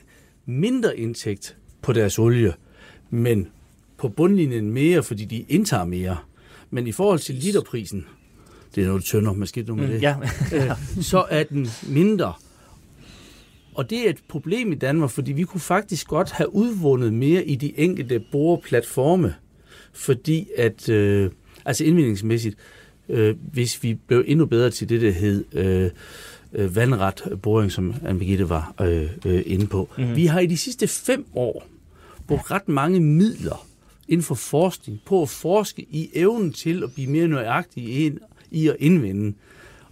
mindre indtægt på deres olie, men på bundlinjen mere, fordi de indtager mere. Men i forhold til literprisen, det er noget tyndere, man skal noget med det, så er den mindre. Og det er et problem i Danmark, fordi vi kunne faktisk godt have udvundet mere i de enkelte boreplatforme, fordi at, altså indvindingsmæssigt, hvis vi blev endnu bedre til det, der hed vandret boring, som Anne Birgitte var inde på. Vi har i de sidste 5 år brugt ret mange midler inden for forskning på at forske i evnen til at blive mere nøjagtige i at indvinde.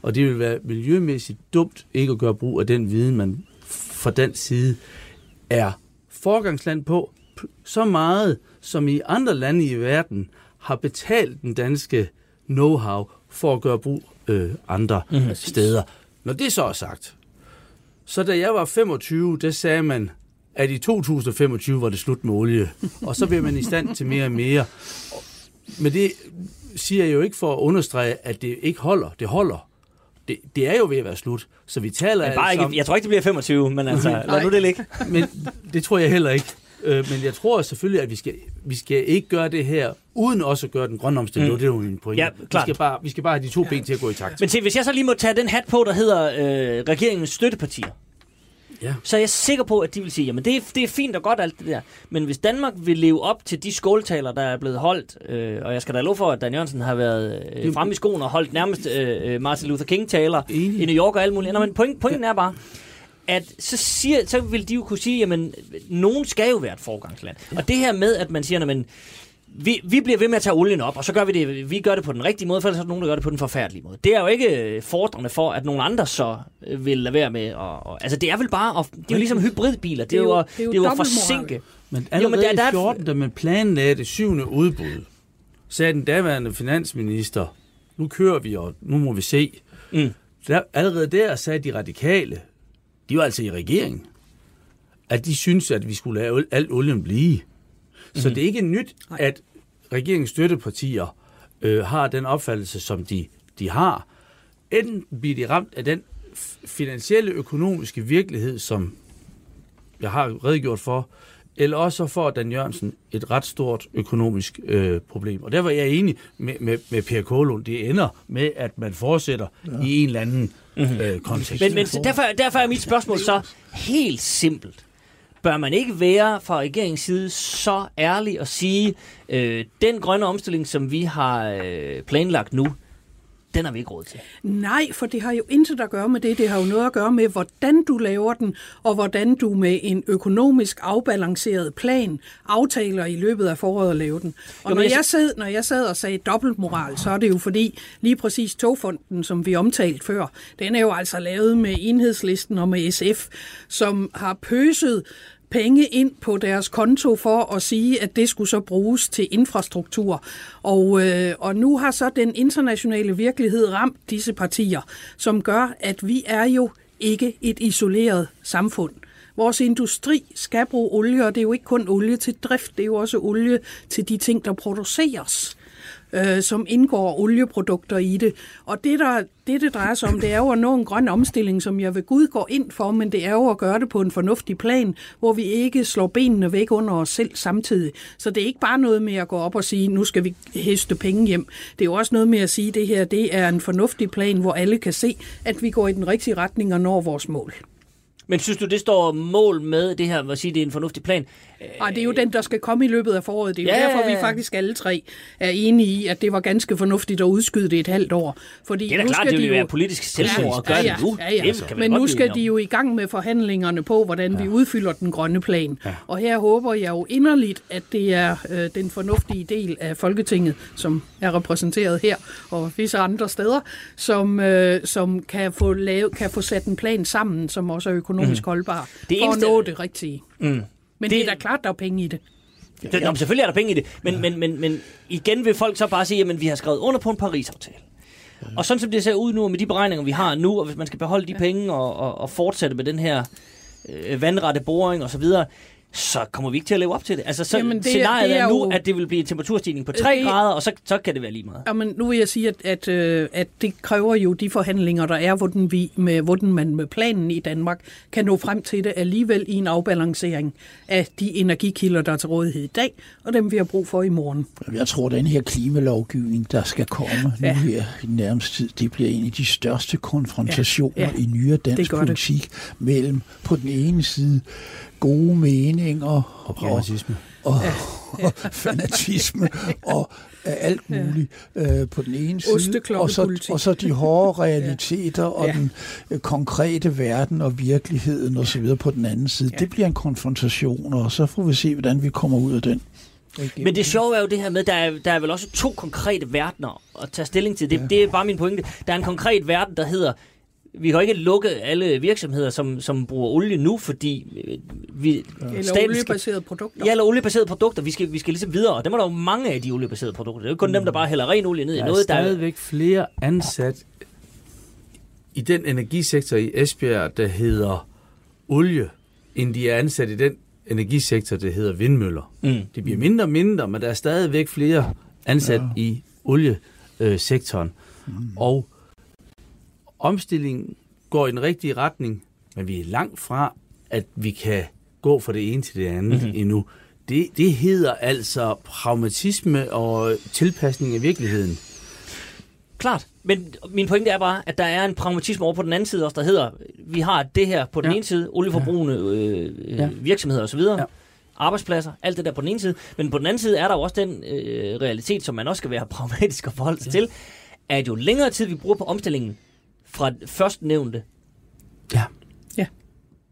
Og det vil være miljømæssigt dumt ikke at gøre brug af den viden, man fra den side er forgangsland på, så meget, som i andre lande i verden har betalt den danske know-how for at gøre brug andre steder. Når det så er sagt, så da jeg var 25, der sagde man, at i 2025 var det slut med olie, og så bliver man i stand til mere og mere. Men det siger jeg jo ikke for at understrege, at det ikke holder. Det holder. Det er jo ved at være slut, så vi taler bare altså ikke. Jeg tror ikke, det bliver 25, men altså, lad nu det ligge. Men det tror jeg heller ikke. Men jeg tror selvfølgelig, at vi skal ikke gøre det her, uden også at gøre den grønne omstilling. Det er jo en pointe. Ja, vi skal bare have de to ben til at gå i takt. Men se, hvis jeg så lige må tage den hat på, der hedder regeringens støttepartier, ja, så er jeg sikker på, at de vil sige, jamen det er fint og godt alt det der, men hvis Danmark vil leve op til de skåltaler, der er blevet holdt, og jeg skal da love for, at Dan Jørgensen har været fremme i skoen og holdt nærmest Martin Luther King-taler i New York og alt muligt. Nå, men pointen er bare, at så vil de jo kunne sige, jamen, nogen skal jo være et forgangsland. Ja. Og det her med, at man siger, jamen, vi bliver ved med at tage olien op, og så gør vi det. Vi gør det på den rigtige måde, for ellers er der nogen, der gør det på den forfærdelige måde. Det er jo ikke fordrende for, at nogen andre så vil lade være med. Altså, det er vel bare, det er jo ligesom hybridbiler. Det er jo at forsinke. Men allerede jo, men i 14, da man planlagde det 7. udbud, sagde den daværende finansminister, nu kører vi, og nu må vi se. Allerede der sagde de radikale, de var altså i regeringen, at de syntes, at vi skulle lade alt olien blive. Så det er ikke nyt, at regeringens støttepartier har den opfattelse, som de har. Enten bliver de ramt af den finansielle økonomiske virkelighed, som jeg har redegjort for, eller også får Dan Jørgensen et ret stort økonomisk problem. Og derfor er jeg enig med Per Kaalund. Det ender med, at man fortsætter i en eller anden kontekst. Men derfor er mit spørgsmål så helt simpelt. Bør man ikke være fra regeringens side så ærlig at sige, den grønne omstilling, som vi har planlagt nu, den har vi ikke råd til? Nej, for det har jo intet at gøre med det. Det har jo noget at gøre med, hvordan du laver den, og hvordan du med en økonomisk afbalanceret plan aftaler i løbet af foråret at lave den. Og jo, når jeg sad og sagde dobbeltmoral, så er det jo fordi, lige præcis Togfonden, som vi omtalte før, den er jo altså lavet med Enhedslisten og med SF, som har pøset penge ind på deres konto for at sige, at det skulle så bruges til infrastruktur. Og nu har så den internationale virkelighed ramt disse partier, som gør, at vi er jo ikke et isoleret samfund. Vores industri skal bruge olie, og det er jo ikke kun olie til drift, det er jo også olie til de ting, der produceres, som indgår olieprodukter i det. Og det drejer sig om, det er jo at nå en grøn omstilling, som jeg ved Gud går ind for, men det er jo at gøre det på en fornuftig plan, hvor vi ikke slår benene væk under os selv samtidig. Så det er ikke bare noget med at gå op og sige, nu skal vi hæste penge hjem. Det er jo også noget med at sige, at det her det er en fornuftig plan, hvor alle kan se, at vi går i den rigtige retning og når vores mål. Men synes du, det står mål med det her, at sige, det er en fornuftig plan? Nej, det er jo den, der skal komme i løbet af foråret. Det er jo derfor, vi faktisk alle tre er enige i, at det var ganske fornuftigt at udskyde det et halvt år. Fordi det er da klart, det vil være politisk selvmord at gøre det nu. Men nu skal de jo i gang med forhandlingerne på, hvordan vi udfylder den grønne plan. Ja. Og her håber jeg jo inderligt, at det er den fornuftige del af Folketinget, som er repræsenteret her og visse andre steder, som kan få sat en plan sammen, som også er økonomisk holdbar, for at nå det rigtige. Men det er da klart, der er penge i det. Ja. Nå, selvfølgelig er der penge i det, men igen vil folk så bare sige, at vi har skrevet under på en Paris-aftale. Ja. Og sådan som det ser ud nu, med de beregninger, vi har nu, og hvis man skal beholde de penge og fortsætte med den her vandrette boring og så videre, så kommer vi ikke til at leve op til det. Altså, scenariet er nu, at det vil blive en temperaturstigning på 3 grader, og så kan det være lige meget. Jamen, nu vil jeg sige, at det kræver jo de forhandlinger, der er, hvordan man med planen i Danmark kan nå frem til det alligevel i en afbalancering af de energikilder, der er til rådighed i dag, og dem vi har brug for i morgen. Jeg tror, at den her klimalovgivning, der skal komme nu her i nærmest tid, det bliver en af de største konfrontationer i nyere dansk politik mellem på den ene side gode meninger og pragmatisme og fanatisme og alt muligt på den ene side, og så de hårde realiteter og den konkrete verden og virkeligheden og så videre på den anden side. Det bliver en konfrontation, og så får vi se, hvordan vi kommer ud af den. Men det sjove er jo det her med, der er vel også to konkrete verdener at tage stilling til. Det er bare min pointe. Der er en konkret verden, der hedder vi kan jo ikke lukke alle virksomheder, som bruger olie nu, fordi vi... Eller oliebaserede produkter. Ja, eller oliebaserede produkter. Vi skal ligesom videre, og dem er der jo mange af de oliebaserede produkter. Det er jo ikke kun dem, der bare hælder ren olie ned i noget, der... Der er stadigvæk flere ansat i den energisektor i Esbjerg, der hedder olie, end de er ansat i den energisektor, der hedder vindmøller. Mm. Det bliver mindre og mindre, men der er stadigvæk flere ansat i oliesektoren. Og omstillingen går i den rigtige retning, men vi er langt fra, at vi kan gå fra det ene til det andet endnu. Det hedder altså pragmatisme og tilpasning af virkeligheden. Klart, men min pointe er bare, at der er en pragmatisme over på den anden side også, der hedder, vi har det her på den ene side, olieforbrugende virksomheder osv., arbejdspladser, alt det der på den ene side, men på den anden side er der jo også den realitet, som man også skal være pragmatisk og forholde sig til, at jo længere tid vi bruger på omstillingen fra førstnævnte,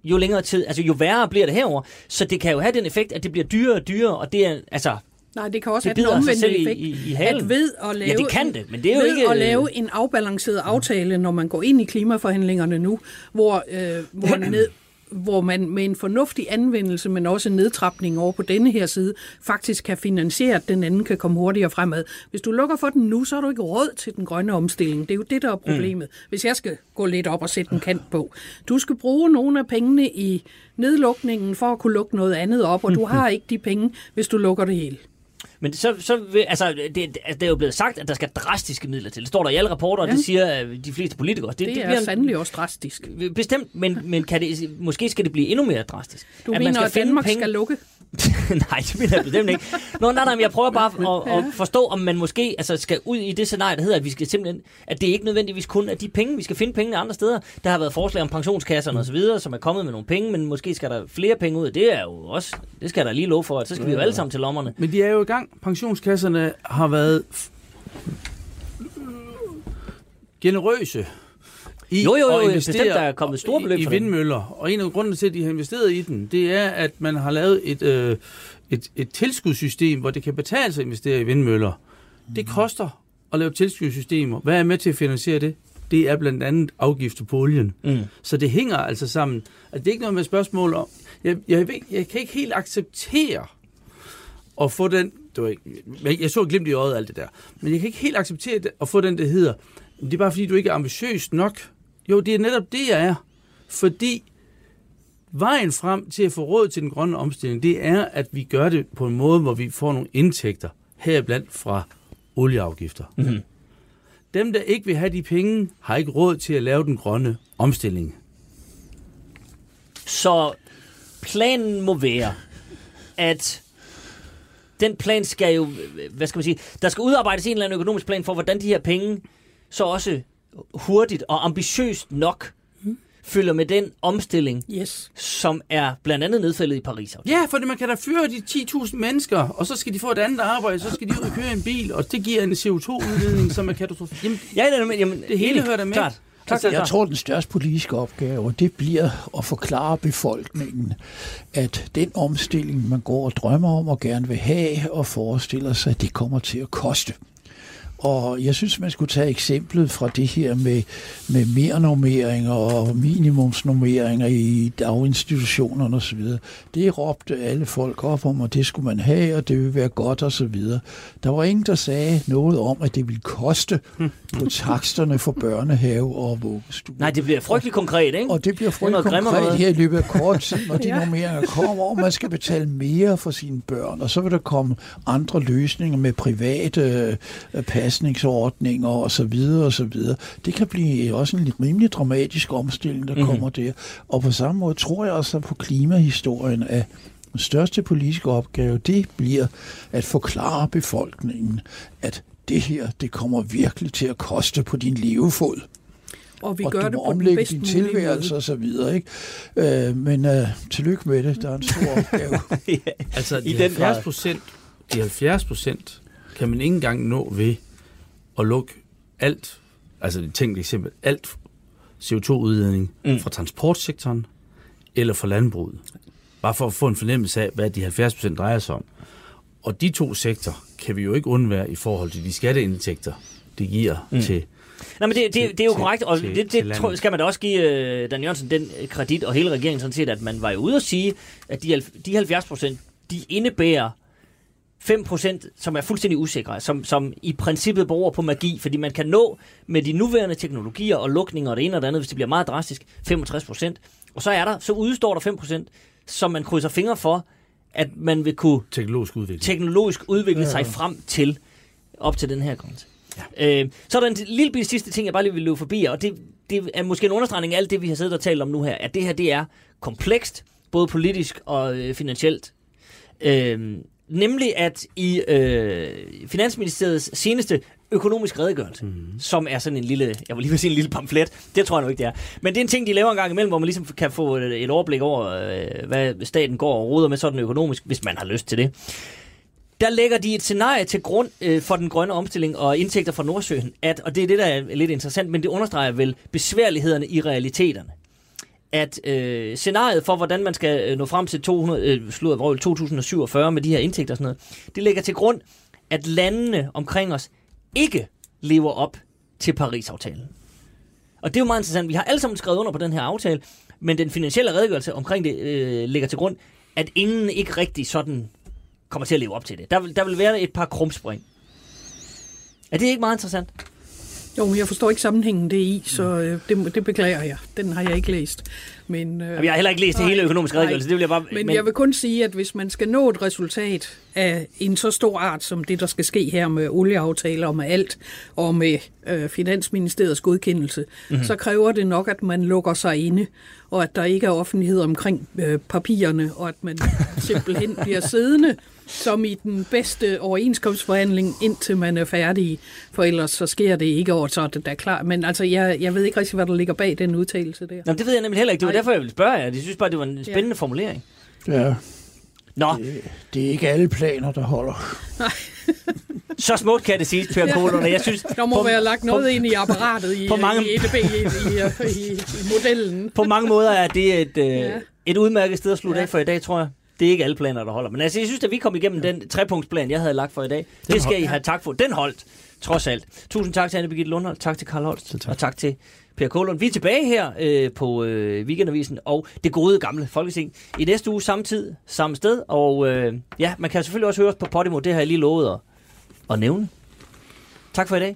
jo længere tid, altså jo værre bliver det herover, så det kan jo have den effekt, at det bliver dyrere og dyrere, og det er, altså... Nej, det kan også have den omvendte effekt, at ved at lave, lave en afbalanceret aftale, når man går ind i klimaforhandlingerne nu, hvor man med en fornuftig anvendelse, men også en nedtrapning over på denne her side, faktisk kan finansiere, at den anden kan komme hurtigere fremad. Hvis du lukker for den nu, så har du ikke råd til den grønne omstilling. Det er jo det, der er problemet. Hvis jeg skal gå lidt op og sætte en kant på. Du skal bruge nogle af pengene i nedlukningen for at kunne lukke noget andet op, og du har ikke de penge, hvis du lukker det hele. Men det er jo blevet sagt, at der skal drastiske midler til. Det står der i alle rapporter, og det siger de fleste politikere. Det er sandelig også drastisk. Bestemt, men måske skal det blive endnu mere drastisk. Du at mener, at Danmark skal lukke? Nej, det mener jeg bestemt ikke. Nej, jeg prøver bare at forstå, om man måske skal ud i det scenarie, der hedder, at vi skal simpelthen, at det ikke nødvendigvis kun er de penge, vi skal finde pengene andre steder. Der har været forslag om pensionskasserne osv., som er kommet med nogle penge, men måske skal der flere penge ud. Det er jo også, det skal der lige love for, at så skal vi jo alle sammen til lommerne. Men de er jo i gang. Pensionskasserne har været generøse i at investere i vindmøller. Og en af grundene til, at de har investeret i den, det er, at man har lavet et tilskudssystem, hvor det kan betale sig at investere i vindmøller. Det koster at lave tilskudssystemer. Hvad er med til at finansiere det? Det er blandt andet afgifter på olien. Så det hænger altså sammen. Det er ikke noget med spørgsmål om... Jeg kan ikke helt acceptere at få den... Jeg så glimt i øjet alt det der. Men jeg kan ikke helt acceptere at få den, der hedder... Det er bare fordi, du ikke er ambitiøs nok. Jo, det er netop det, jeg er. Fordi vejen frem til at få råd til den grønne omstilling, det er, at vi gør det på en måde, hvor vi får nogle indtægter, heriblandt fra olieafgifter. Mm-hmm. Dem, der ikke vil have de penge, har ikke råd til at lave den grønne omstilling. Så planen må være, at... Den plan skal jo, hvad skal man sige, der skal udarbejdes en eller anden økonomisk plan for, hvordan de her penge så også hurtigt og ambitiøst nok følger med den omstilling, som er blandt andet nedfældet i Paris. Ja, for man kan da fyre de 10.000 mennesker, og så skal de få et andet arbejde, så skal de ud og køre en bil, og det giver en CO2-udledning, som er katastrofal. Jamen, det hele hører der med. Klart. Jeg tror, den største politiske opgave, det bliver at forklare befolkningen, at den omstilling, man går og drømmer om og gerne vil have og forestiller sig, det kommer til at koste. Og jeg synes, man skulle tage eksemplet fra det her med mere normeringer og minimumsnormeringer i daginstitutionerne osv. Det råbte alle folk op om, og det skulle man have, og det ville være godt osv. Der var ingen, der sagde noget om, at det ville koste på taksterne for børnehave og vuggestue. Nej, det bliver frygteligt konkret, ikke? Og det bliver frygteligt konkret her i løbet af kort tid, når de normeringer kommer, og man skal betale mere for sine børn, og så vil der komme andre løsninger med private pasningsordninger og så videre og så videre. Det kan blive også en lidt rimelig dramatisk omstilling, der kommer der. Og på samme måde tror jeg også på klimahistorien, at den største politiske opgave, det bliver at forklare befolkningen, at det her, det kommer virkelig til at koste på din levefod. Og vi gør det på den bedste din tilværelse og så videre, ikke? Men tillykke med det, der er en stor opgave. Altså de 70% kan man ikke engang nå ved at lukke alt, altså det tænkte eksempel, alt CO2-udledning fra transportsektoren eller fra landbruget. Bare for at få en fornemmelse af, hvad de 70% drejer sig om. Og de to sektorer kan vi jo ikke undvære i forhold til de skatteindtægter, det giver til Nej, men det er jo korrekt, og det skal man da også give Dan Jørgensen den kredit, og hele regeringen sådan set, at man var jo ude at sige, at de 70%, de indebærer 5%, som er fuldstændig usikre, som i princippet beror på magi, fordi man kan nå med de nuværende teknologier og lukninger og det ene og det andet, hvis det bliver meget drastisk, 65%. Og så udstår der 5%, som man krydser fingre for, at man vil kunne teknologisk udvikle sig frem til, op til den her grænse. Ja. Så er der en lille sidste ting, jeg bare lige vil løbe forbi, og det er måske en understregning af alt det, vi har siddet og talt om nu her, at det her, det er komplekst, både politisk og finansielt. Nemlig at i Finansministeriets seneste økonomisk redegørelse, som er sådan en lille, jeg vil lige vil sige en lille pamflet, det tror jeg nu ikke, det er. Men det er en ting, de laver en gang imellem, hvor man ligesom kan få et overblik over, hvad staten går og roder med sådan økonomisk, hvis man har lyst til det. Der lægger de et scenarie til grund for den grønne omstilling og indtægter fra Nordsøen, og det er det, der er lidt interessant, men det understreger vel besværlighederne i realiteterne. At scenariet for, hvordan man skal nå frem til 2047 med de her indtægter og sådan noget, det lægger til grund, at landene omkring os ikke lever op til Paris-aftalen. Og det er jo meget interessant. Vi har alle sammen skrevet under på den her aftale, men den finansielle redegørelse omkring det lægger til grund, at ingen ikke rigtig sådan kommer til at leve op til det. Der vil være et par krumspring. Er det ikke meget interessant? Jo, jeg forstår ikke sammenhængen det i, så det beklager jeg. Den har jeg ikke læst. Men, jeg har heller ikke læst det hele økonomiske redegørelse. Det vil jeg bare, men jeg vil kun sige, at hvis man skal nå et resultat af en så stor art, som det, der skal ske her med olieaftaler og med alt, og med Finansministeriets godkendelse, så kræver det nok, at man lukker sig inde, og at der ikke er offentlighed omkring papirerne, og at man simpelthen bliver siddende, som i den bedste overenskomstforhandling, indtil man er færdig, for ellers så sker det ikke, og så er det da klart. Men altså, jeg ved ikke rigtig, hvad der ligger bag den udtalelse der. Nå, det ved jeg nemlig heller ikke. Det var derfor, jeg ville spørge jer. Jeg synes bare, det var en spændende formulering. Ja. Nå. Det er ikke alle planer, der holder. Nej. Så smukt kan det siges, Per Kaalund. Jeg synes, der må være lagt noget ind i apparatet i modellen. På mange måder er det et udmærket sted at slutte af for i dag, tror jeg. Det er ikke alle planer, der holder. Men altså, jeg synes, at vi kom igennem den trepunktsplan, jeg havde lagt for i dag. Det skal I have tak for. Den holdt, trods alt. Tusind tak til Anne Birgitte Lundholt, tak til Carl Holst, og tak til Per Kaalund. Vi er tilbage her på Weekendavisen og det gode gamle Folketing i næste uge, samme tid, samme sted. Og man kan selvfølgelig også høre os på Podimo. Det har jeg lige lovet at nævne. Tak for i dag.